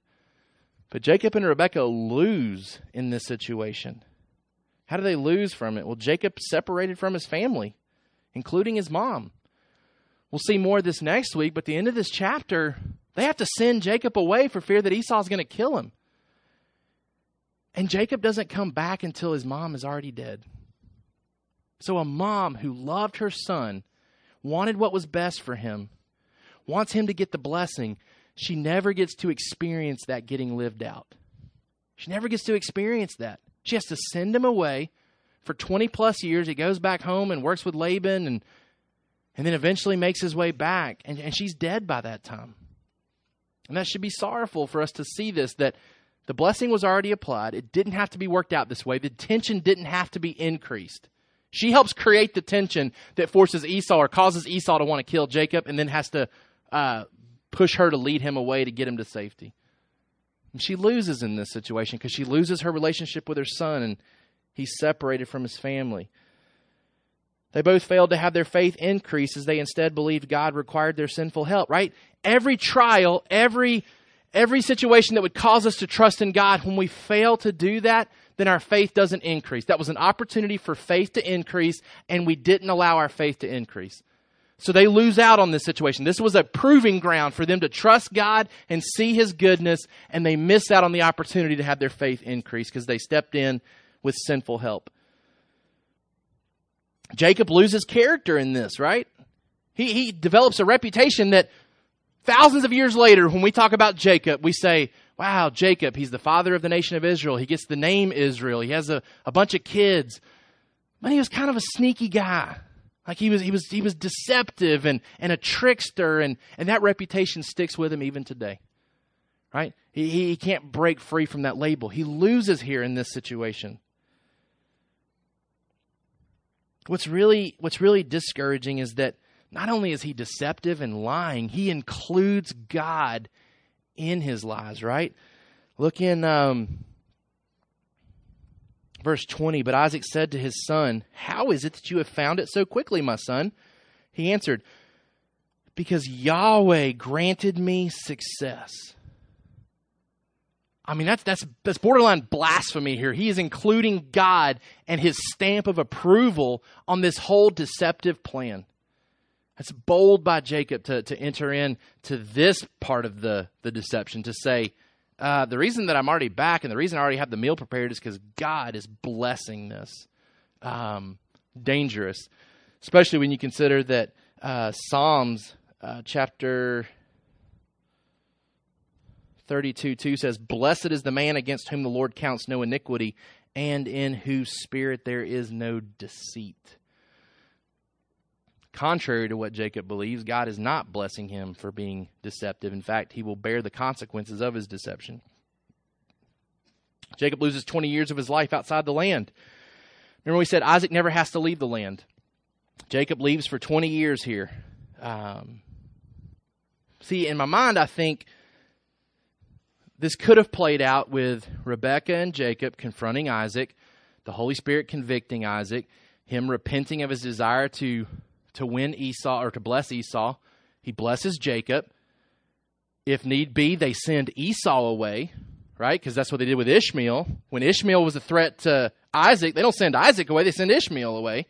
But Jacob and Rebekah lose in this situation. How do they lose from it? Well, Jacob separated from his family, including his mom. We'll see more of this next week, but at the end of this chapter, they have to send Jacob away for fear that Esau's going to kill him. And Jacob doesn't come back until his mom is already dead. So a mom who loved her son, wanted what was best for him, wants him to get the blessing, she never gets to experience that getting lived out. She never gets to experience that. She has to send him away for twenty plus years. He goes back home and works with Laban and and then eventually makes his way back. And, and she's dead by that time. And that should be sorrowful for us to see this, that the blessing was already applied. It didn't have to be worked out this way. The tension didn't have to be increased. She helps create the tension that forces Esau or causes Esau to want to kill Jacob and then has to uh, push her to lead him away to get him to safety. And she loses in this situation because she loses her relationship with her son and he's separated from his family. They both failed to have their faith increase as they instead believed God required their sinful help, right? Every trial, every Every situation that would cause us to trust in God, when we fail to do that, then our faith doesn't increase. That was an opportunity for faith to increase, and we didn't allow our faith to increase. So they lose out on this situation. This was a proving ground for them to trust God and see his goodness, and they miss out on the opportunity to have their faith increase because they stepped in with sinful help. Jacob loses character in this, right? He, he develops a reputation that thousands of years later, when we talk about Jacob, we say, wow, Jacob, he's the father of the nation of Israel. He gets the name Israel. He has a, a bunch of kids. But he was kind of a sneaky guy. Like he was he was he was deceptive and, and a trickster, and, and that reputation sticks with him even today. Right? He he can't break free from that label. He loses here in this situation. What's really what's really discouraging is that not only is he deceptive and lying, he includes God in his lies, right? Look in um, verse twenty. But Isaac said to his son, "How is it that you have found it so quickly, my son?" He answered, "Because Yahweh granted me success." I mean, that's that's that's borderline blasphemy here. He is including God and his stamp of approval on this whole deceptive plan. That's bold by Jacob to, to enter in to this part of the, the deception, to say, uh, the reason that I'm already back and the reason I already have the meal prepared is because God is blessing this. Um, dangerous, especially when you consider that uh, Psalms uh, chapter thirty-two two says, "Blessed is the man against whom the Lord counts no iniquity, and in whose spirit there is no deceit." Contrary to what Jacob believes, God is not blessing him for being deceptive. In fact, he will bear the consequences of his deception. Jacob loses twenty years of his life outside the land. Remember we said Isaac never has to leave the land. Jacob leaves for twenty years here. Um, see, in my mind, I think this could have played out with Rebekah and Jacob confronting Isaac, the Holy Spirit convicting Isaac, him repenting of his desire to... to win Esau or to bless Esau. He blesses Jacob. If need be, they send Esau away, right? Because that's what they did with Ishmael. When Ishmael was a threat to Isaac, they don't send Isaac away, they send Ishmael away.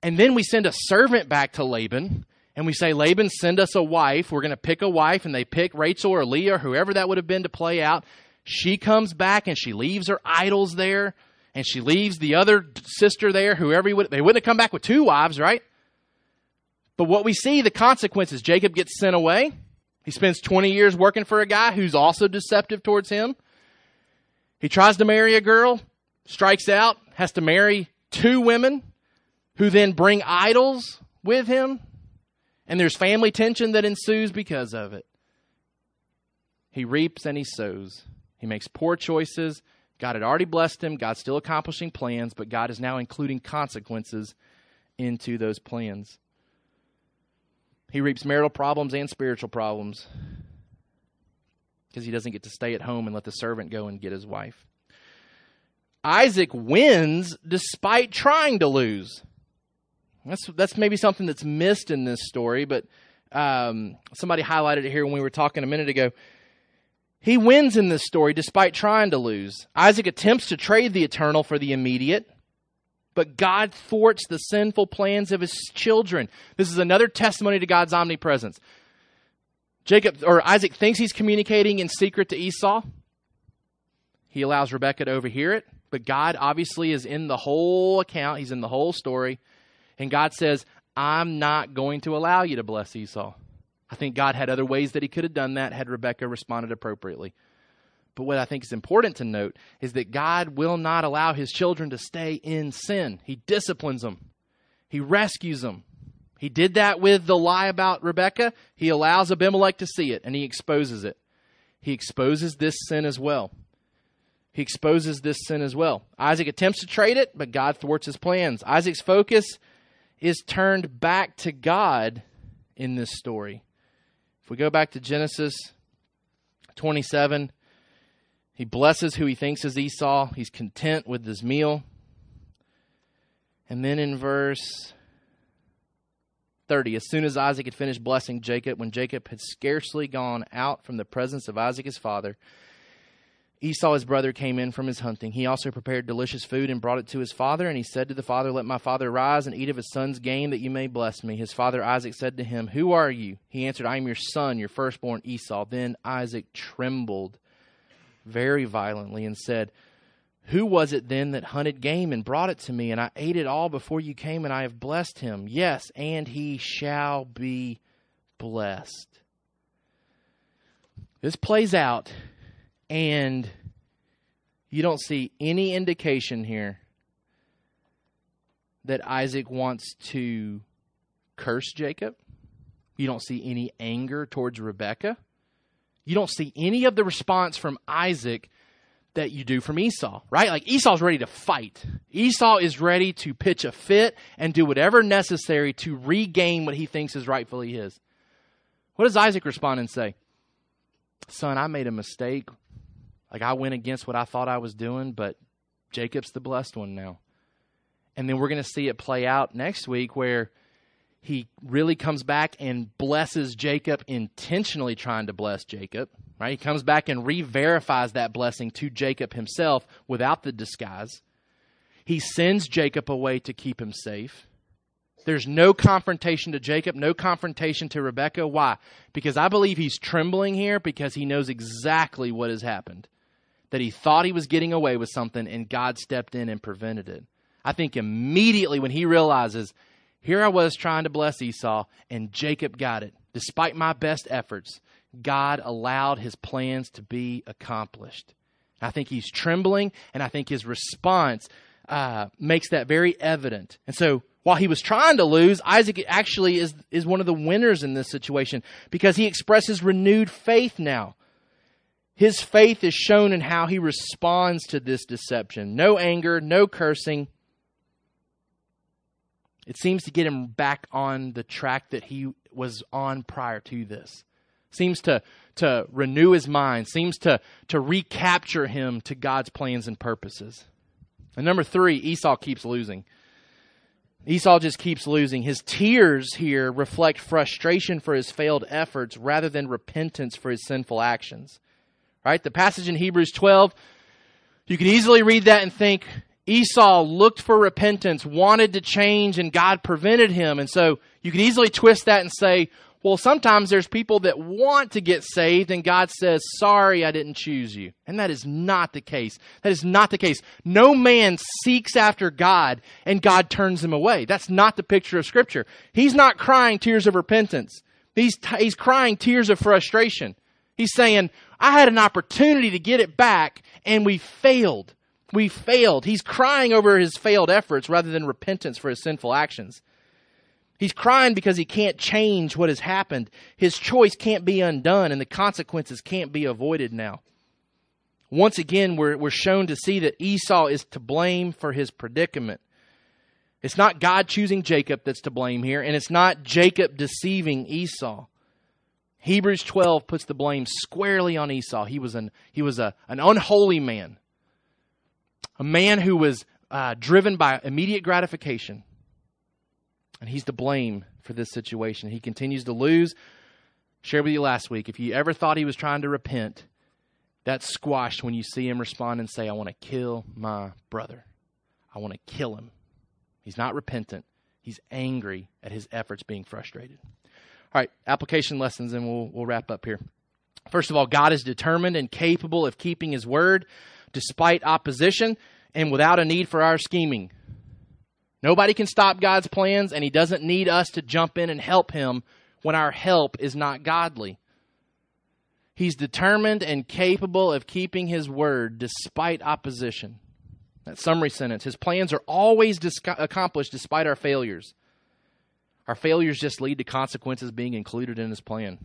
And then we send a servant back to Laban, and we say, Laban, send us a wife. We're going to pick a wife, and they pick Rachel or Leah or whoever that would have been to play out. She comes back, and she leaves her idols there, and she leaves the other sister there, whoever he would, they wouldn't have come back with two wives, right? But what we see, the consequences, Jacob gets sent away. He spends twenty years working for a guy who's also deceptive towards him. He tries to marry a girl, strikes out, has to marry two women who then bring idols with him. And there's family tension that ensues because of it. He reaps and he sows. He makes poor choices. God had already blessed him. God's still accomplishing plans, but God is now including consequences into those plans. He reaps marital problems and spiritual problems because he doesn't get to stay at home and let the servant go and get his wife. Isaac wins despite trying to lose. That's that's maybe something that's missed in this story, but um, somebody highlighted it here when we were talking a minute ago. He wins in this story despite trying to lose. Isaac attempts to trade the eternal for the immediate. but God thwarts the sinful plans of his children. This is another testimony to God's omnipresence. Jacob or Isaac thinks he's communicating in secret to Esau. He allows Rebekah to overhear it, but God obviously is in the whole account. He's in the whole story. And God says, I'm not going to allow you to bless Esau. I think God had other ways that he could have done that had Rebekah responded appropriately. But what I think is important to note is that God will not allow his children to stay in sin. He disciplines them. He rescues them. He did that with the lie about Rebekah. He allows Abimelech to see it, and he exposes it. He exposes this sin as well. He exposes this sin as well. Isaac attempts to trade it, but God thwarts his plans. Isaac's focus is turned back to God in this story. If we go back to Genesis twenty-seven, he blesses who he thinks is Esau. He's content with his meal. And then in verse thirty, as soon as Isaac had finished blessing Jacob, when Jacob had scarcely gone out from the presence of Isaac his father, Esau his brother came in from his hunting. He also prepared delicious food and brought it to his father. And he said to the father, let my father rise and eat of his son's gain that you may bless me. His father Isaac said to him, who are you? He answered, I am your son, your firstborn Esau. Then Isaac trembled very violently and said, who was it then that hunted game and brought it to me? And I ate it all before you came, and I have blessed him. Yes, and he shall be blessed. This plays out. And you don't see any indication here that Isaac wants to curse Jacob. You don't see any anger towards Rebekah. You don't see any of the response from Isaac that you do from Esau, right? Like Esau's ready to fight. Esau is ready to pitch a fit and do whatever necessary to regain what he thinks is rightfully his. What does Isaac respond and say? Son, I made a mistake. Like I went against what I thought I was doing, but Jacob's the blessed one now. And then we're going to see it play out next week where he really comes back and blesses Jacob, intentionally trying to bless Jacob, right? He comes back and re-verifies that blessing to Jacob himself without the disguise. He sends Jacob away to keep him safe. There's no confrontation to Jacob, no confrontation to Rebekah. Why? Because I believe he's trembling here because he knows exactly what has happened. That he thought he was getting away with something and God stepped in and prevented it. I think immediately when he realizes, here I was trying to bless Esau and Jacob got it. Despite my best efforts, God allowed his plans to be accomplished. I think he's trembling, and I think his response uh, makes that very evident. And so while he was trying to lose, Isaac actually is, is one of the winners in this situation because he expresses renewed faith now. His faith is shown in how he responds to this deception. No anger, no cursing. It seems to get him back on the track that he was on prior to this. Seems to, to renew his mind. Seems to, to recapture him to God's plans and purposes. And number three, Esau keeps losing. Esau just keeps losing. His tears here reflect frustration for his failed efforts rather than repentance for his sinful actions. Right? The passage in Hebrews twelve, you can easily read that and think Esau looked for repentance, wanted to change, and God prevented him. And so you can easily twist that and say, well, sometimes there's people that want to get saved and God says, sorry, I didn't choose you. And that is not the case. That is not the case. No man seeks after God and God turns him away. That's not the picture of Scripture. He's not crying tears of repentance. He's, t- he's crying tears of frustration. He's saying, I had an opportunity to get it back and we failed. We failed. He's crying over his failed efforts rather than repentance for his sinful actions. He's crying because he can't change what has happened. His choice can't be undone, and the consequences can't be avoided now. Once again, we're, we're shown to see that Esau is to blame for his predicament. It's not God choosing Jacob that's to blame here, and it's not Jacob deceiving Esau. Hebrews twelve puts the blame squarely on Esau. He was an, he was a, an unholy man, a man who was uh, driven by immediate gratification. And he's to blame for this situation. He continues to lose. Shared with you last week, if you ever thought he was trying to repent, that's squashed when you see him respond and say, I want to kill my brother. I want to kill him. He's not repentant. He's angry at his efforts being frustrated. All right, application lessons, and we'll we'll wrap up here. First of all, God is determined and capable of keeping his word despite opposition and without a need for our scheming. Nobody can stop God's plans, and he doesn't need us to jump in and help him when our help is not godly. He's determined and capable of keeping his word despite opposition. That summary sentence, his plans are always dis- accomplished despite our failures. Our failures just lead to consequences being included in his plan.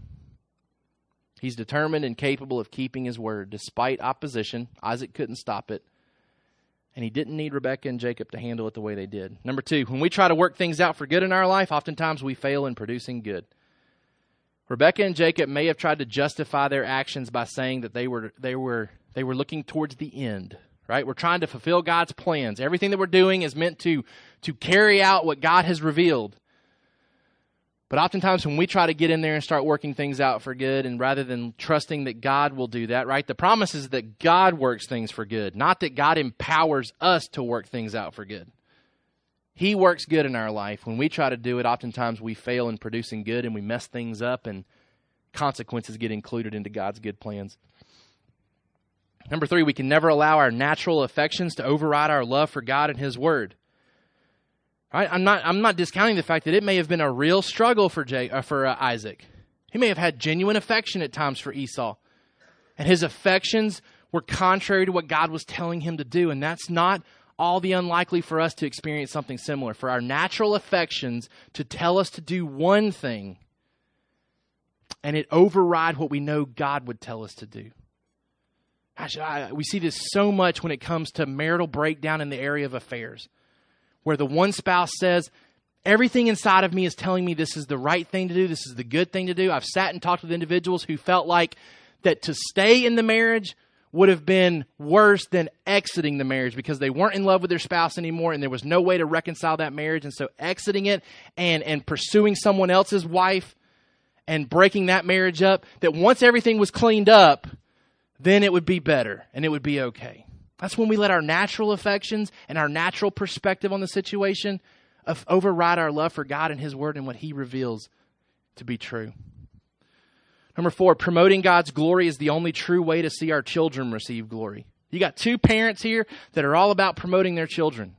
He's determined and capable of keeping his word despite opposition. Isaac couldn't stop it. And he didn't need Rebekah and Jacob to handle it the way they did. Number two, when we try to work things out for good in our life, oftentimes we fail in producing good. Rebekah and Jacob may have tried to justify their actions by saying that they were they were they were looking towards the end, right? We're trying to fulfill God's plans. Everything that we're doing is meant to to carry out what God has revealed. But oftentimes when we try to get in there and start working things out for good, and rather than trusting that God will do that, right? The promise is that God works things for good, not that God empowers us to work things out for good. He works good in our life. When we try to do it, oftentimes we fail in producing good, and we mess things up, and consequences get included into God's good plans. Number three, we can never allow our natural affections to override our love for God and his word. Right? I'm not I'm not discounting the fact that it may have been a real struggle for Jay, uh, for uh, Isaac. He may have had genuine affection at times for Esau. And his affections were contrary to what God was telling him to do. And that's not all the unlikely for us to experience something similar. For our natural affections to tell us to do one thing, and it override what we know God would tell us to do. Gosh, I, we see this so much when it comes to marital breakdown in the area of affairs, where the one spouse says, everything inside of me is telling me this is the right thing to do, this is the good thing to do. I've sat and talked with individuals who felt like that to stay in the marriage would have been worse than exiting the marriage because they weren't in love with their spouse anymore and there was no way to reconcile that marriage. And so exiting it and, and pursuing someone else's wife and breaking that marriage up, that once everything was cleaned up, then it would be better and it would be okay. That's when we let our natural affections and our natural perspective on the situation of override our love for God and his word and what he reveals to be true. Number four, promoting God's glory is the only true way to see our children receive glory. You got two parents here that are all about promoting their children.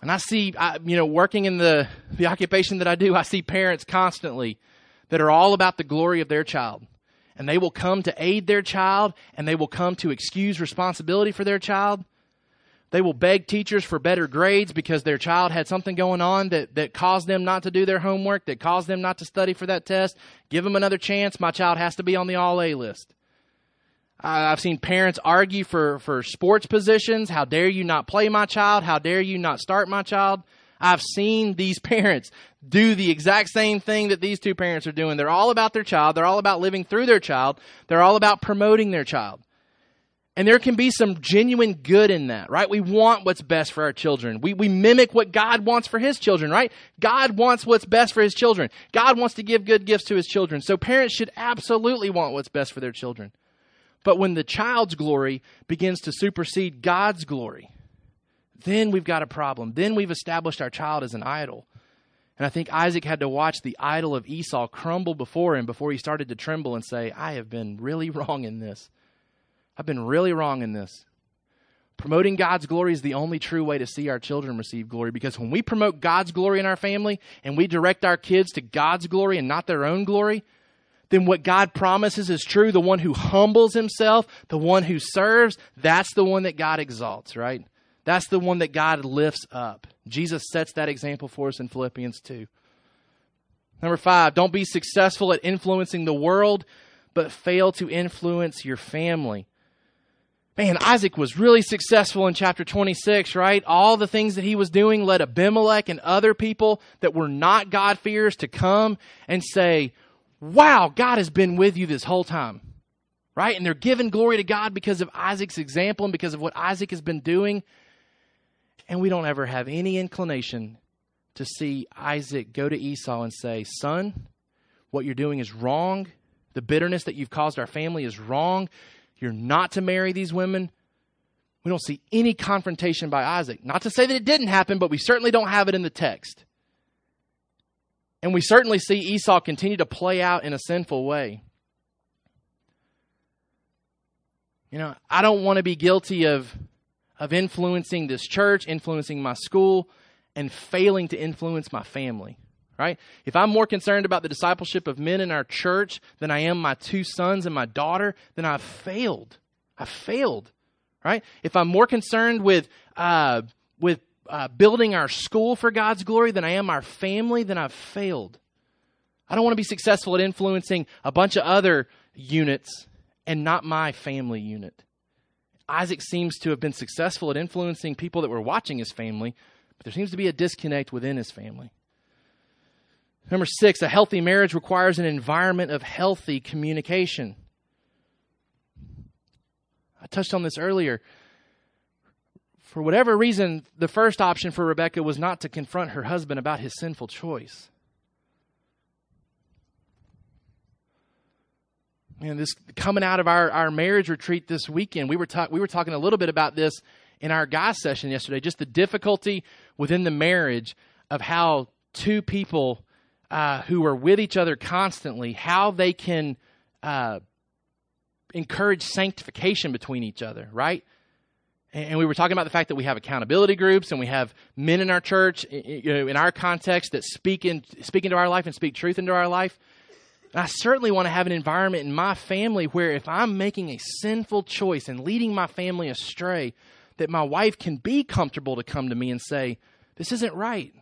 And I see, I, you know, working in the, the occupation that I do, I see parents constantly that are all about the glory of their child. And they will come to aid their child, and they will come to excuse responsibility for their child. They will beg teachers for better grades because their child had something going on that, that caused them not to do their homework, that caused them not to study for that test. Give them another chance. My child has to be on the all-A list. I've seen parents argue for, for sports positions. How dare you not play my child? How dare you not start my child? I've seen these parents do the exact same thing that these two parents are doing. They're all about their child. They're all about living through their child. They're all about promoting their child. And there can be some genuine good in that, right? We want what's best for our children. We we mimic what God wants for his children, right? God wants what's best for his children. God wants to give good gifts to his children. So parents should absolutely want what's best for their children. But when the child's glory begins to supersede God's glory, then we've got a problem. Then we've established our child as an idol. And I think Isaac had to watch the idol of Esau crumble before him before he started to tremble and say, I have been really wrong in this. I've been really wrong in this. Promoting God's glory is the only true way to see our children receive glory, because when we promote God's glory in our family and we direct our kids to God's glory and not their own glory, then what God promises is true. The one who humbles himself, the one who serves, that's the one that God exalts, right? That's the one that God lifts up. Jesus sets that example for us in Philippians two. Number five, don't be successful at influencing the world, but fail to influence your family. Man, Isaac was really successful in chapter twenty-six, right? All the things that he was doing led Abimelech and other people that were not God-fearers to come and say, wow, God has been with you this whole time, right? And they're giving glory to God because of Isaac's example and because of what Isaac has been doing. And we don't ever have any inclination to see Isaac go to Esau and say, son, what you're doing is wrong. The bitterness that you've caused our family is wrong. You're not to marry these women. We don't see any confrontation by Isaac. Not to say that it didn't happen, but we certainly don't have it in the text. And we certainly see Esau continue to play out in a sinful way. You know, I don't want to be guilty of, of influencing this church, influencing my school, and failing to influence my family, right? If I'm more concerned about the discipleship of men in our church than I am my two sons and my daughter, then I've failed. I've failed, right? If I'm more concerned with uh, with uh, building our school for God's glory than I am our family, then I've failed. I don't want to be successful at influencing a bunch of other units and not my family unit. Isaac seems to have been successful at influencing people that were watching his family, but there seems to be a disconnect within his family. Number six, a healthy marriage requires an environment of healthy communication. I touched on this earlier. For whatever reason, the first option for Rebekah was not to confront her husband about his sinful choice. Man, this coming out of our, our marriage retreat this weekend, we were talk, we were talking a little bit about this in our guy session yesterday, just the difficulty within the marriage of how two people uh, who are with each other constantly, how they can uh, encourage sanctification between each other, right? And, and we were talking about the fact that we have accountability groups and we have men in our church, you know, in our context that speak in speak into our life and speak truth into our life. I certainly want to have an environment in my family where if I'm making a sinful choice and leading my family astray, that my wife can be comfortable to come to me and say, this isn't right.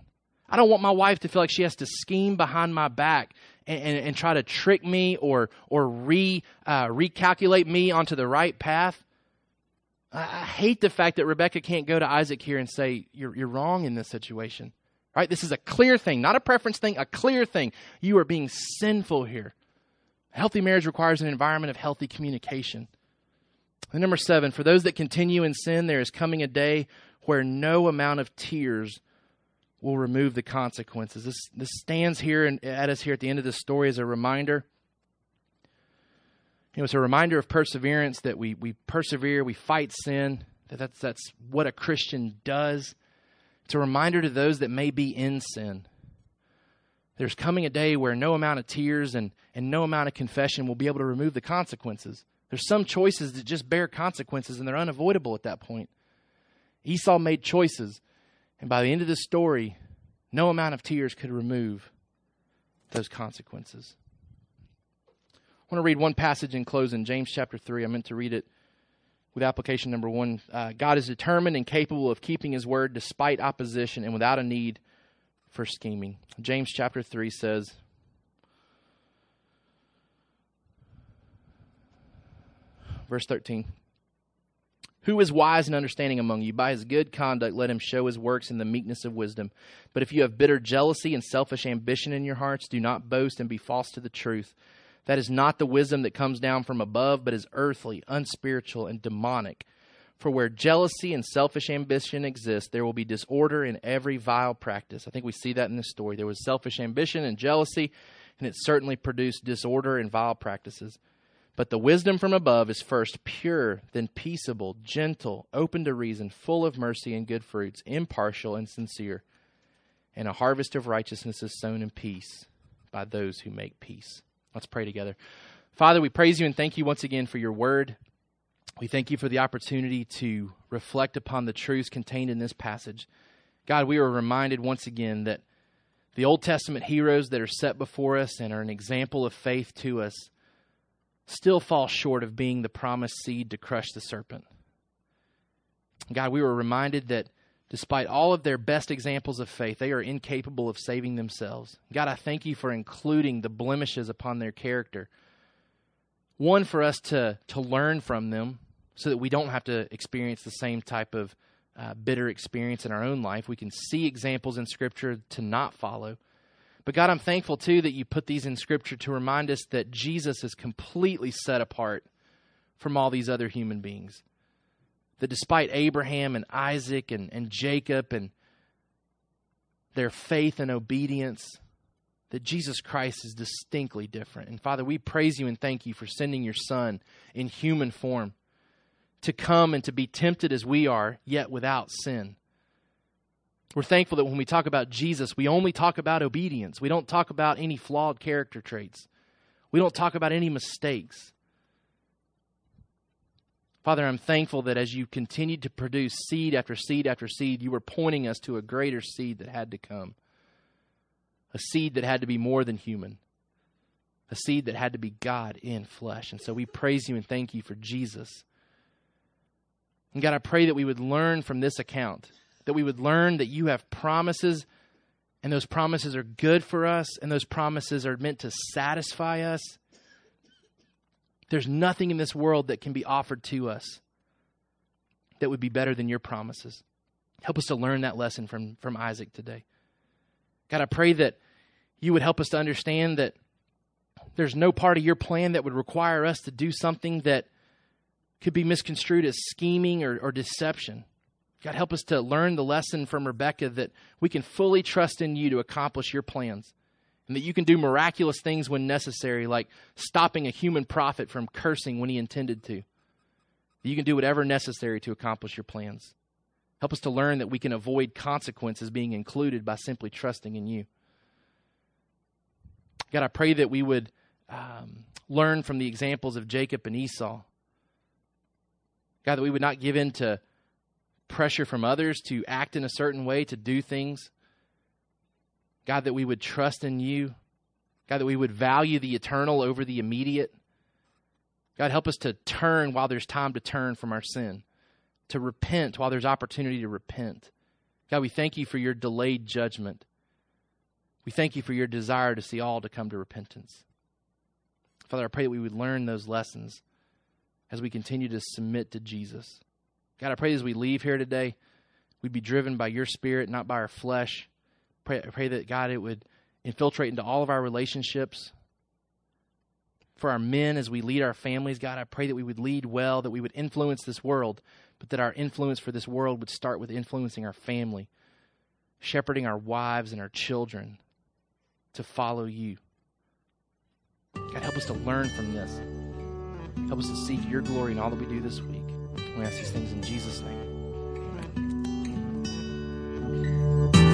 I don't want my wife to feel like she has to scheme behind my back and, and, and try to trick me or or re uh, recalculate me onto the right path. I, I hate the fact that Rebekah can't go to Isaac here and say, you're, you're wrong in this situation. Right? This is a clear thing, not a preference thing, a clear thing. You are being sinful here. A healthy marriage requires an environment of healthy communication. And number seven, for those that continue in sin, there is coming a day where no amount of tears will remove the consequences. This, this stands here and at us here at the end of this story as a reminder. You know, it's a reminder of perseverance, that we we persevere, we fight sin, that that's, that's what a Christian does. It's a reminder to those that may be in sin. There's coming a day where no amount of tears and, and no amount of confession will be able to remove the consequences. There's some choices that just bear consequences and they're unavoidable at that point. Esau made choices, and by the end of the story, no amount of tears could remove those consequences. I want to read one passage in closing, James chapter three. I meant to read it with application number one. Uh, God is determined and capable of keeping his word despite opposition and without a need for scheming. James chapter three says, verse thirteen, who is wise and understanding among you? By his good conduct, let him show his works in the meekness of wisdom. But if you have bitter jealousy and selfish ambition in your hearts, do not boast and be false to the truth. That is not the wisdom that comes down from above, but is earthly, unspiritual, and demonic. For where jealousy and selfish ambition exist, there will be disorder in every vile practice. I think we see that in this story. There was selfish ambition and jealousy, and it certainly produced disorder and vile practices. But the wisdom from above is first pure, then peaceable, gentle, open to reason, full of mercy and good fruits, impartial and sincere. And a harvest of righteousness is sown in peace by those who make peace. Let's pray together. Father, we praise you and thank you once again for your word. We thank you for the opportunity to reflect upon the truths contained in this passage. God, we are reminded once again that the Old Testament heroes that are set before us and are an example of faith to us still fall short of being the promised seed to crush the serpent. God, we were reminded that despite all of their best examples of faith, they are incapable of saving themselves. God, I thank you for including the blemishes upon their character. One, for us to, to learn from them so that we don't have to experience the same type of uh, bitter experience in our own life. We can see examples in Scripture to not follow. But God, I'm thankful too that you put these in Scripture to remind us that Jesus is completely set apart from all these other human beings. That despite Abraham and Isaac and, and Jacob and their faith and obedience, that Jesus Christ is distinctly different. And Father, we praise you and thank you for sending your Son in human form to come and to be tempted as we are, yet without sin. We're thankful that when we talk about Jesus, we only talk about obedience. We don't talk about any flawed character traits. We don't talk about any mistakes. Father, I'm thankful that as you continued to produce seed after seed after seed, you were pointing us to a greater seed that had to come. A seed that had to be more than human. A seed that had to be God in flesh. And so we praise you and thank you for Jesus. And God, I pray that we would learn from this account, that we would learn that you have promises, and those promises are good for us, and those promises are meant to satisfy us. There's nothing in this world that can be offered to us that would be better than your promises. Help us to learn that lesson from, from Isaac today. God, I pray that you would help us to understand that there's no part of your plan that would require us to do something that could be misconstrued as scheming or, or deception. God, help us to learn the lesson from Rebekah that we can fully trust in you to accomplish your plans. And that you can do miraculous things when necessary, like stopping a human prophet from cursing when he intended to. You can do whatever necessary to accomplish your plans. Help us to learn that we can avoid consequences being included by simply trusting in you. God, I pray that we would um, learn from the examples of Jacob and Esau. God, that we would not give in to pressure from others to act in a certain way, to do things. God, that we would trust in you. God, that we would value the eternal over the immediate. God, help us to turn while there's time to turn from our sin, to repent while there's opportunity to repent. God, we thank you for your delayed judgment. We thank you for your desire to see all to come to repentance. Father, I pray that we would learn those lessons as we continue to submit to Jesus. God, I pray as we leave here today, we'd be driven by your spirit, not by our flesh. Pray, pray that, God, it would infiltrate into all of our relationships. For our men, as we lead our families, God, I pray that we would lead well, that we would influence this world, but that our influence for this world would start with influencing our family, shepherding our wives and our children to follow you. God, help us to learn from this. Help us to seek your glory in all that we do this week. We ask these things in Jesus' name.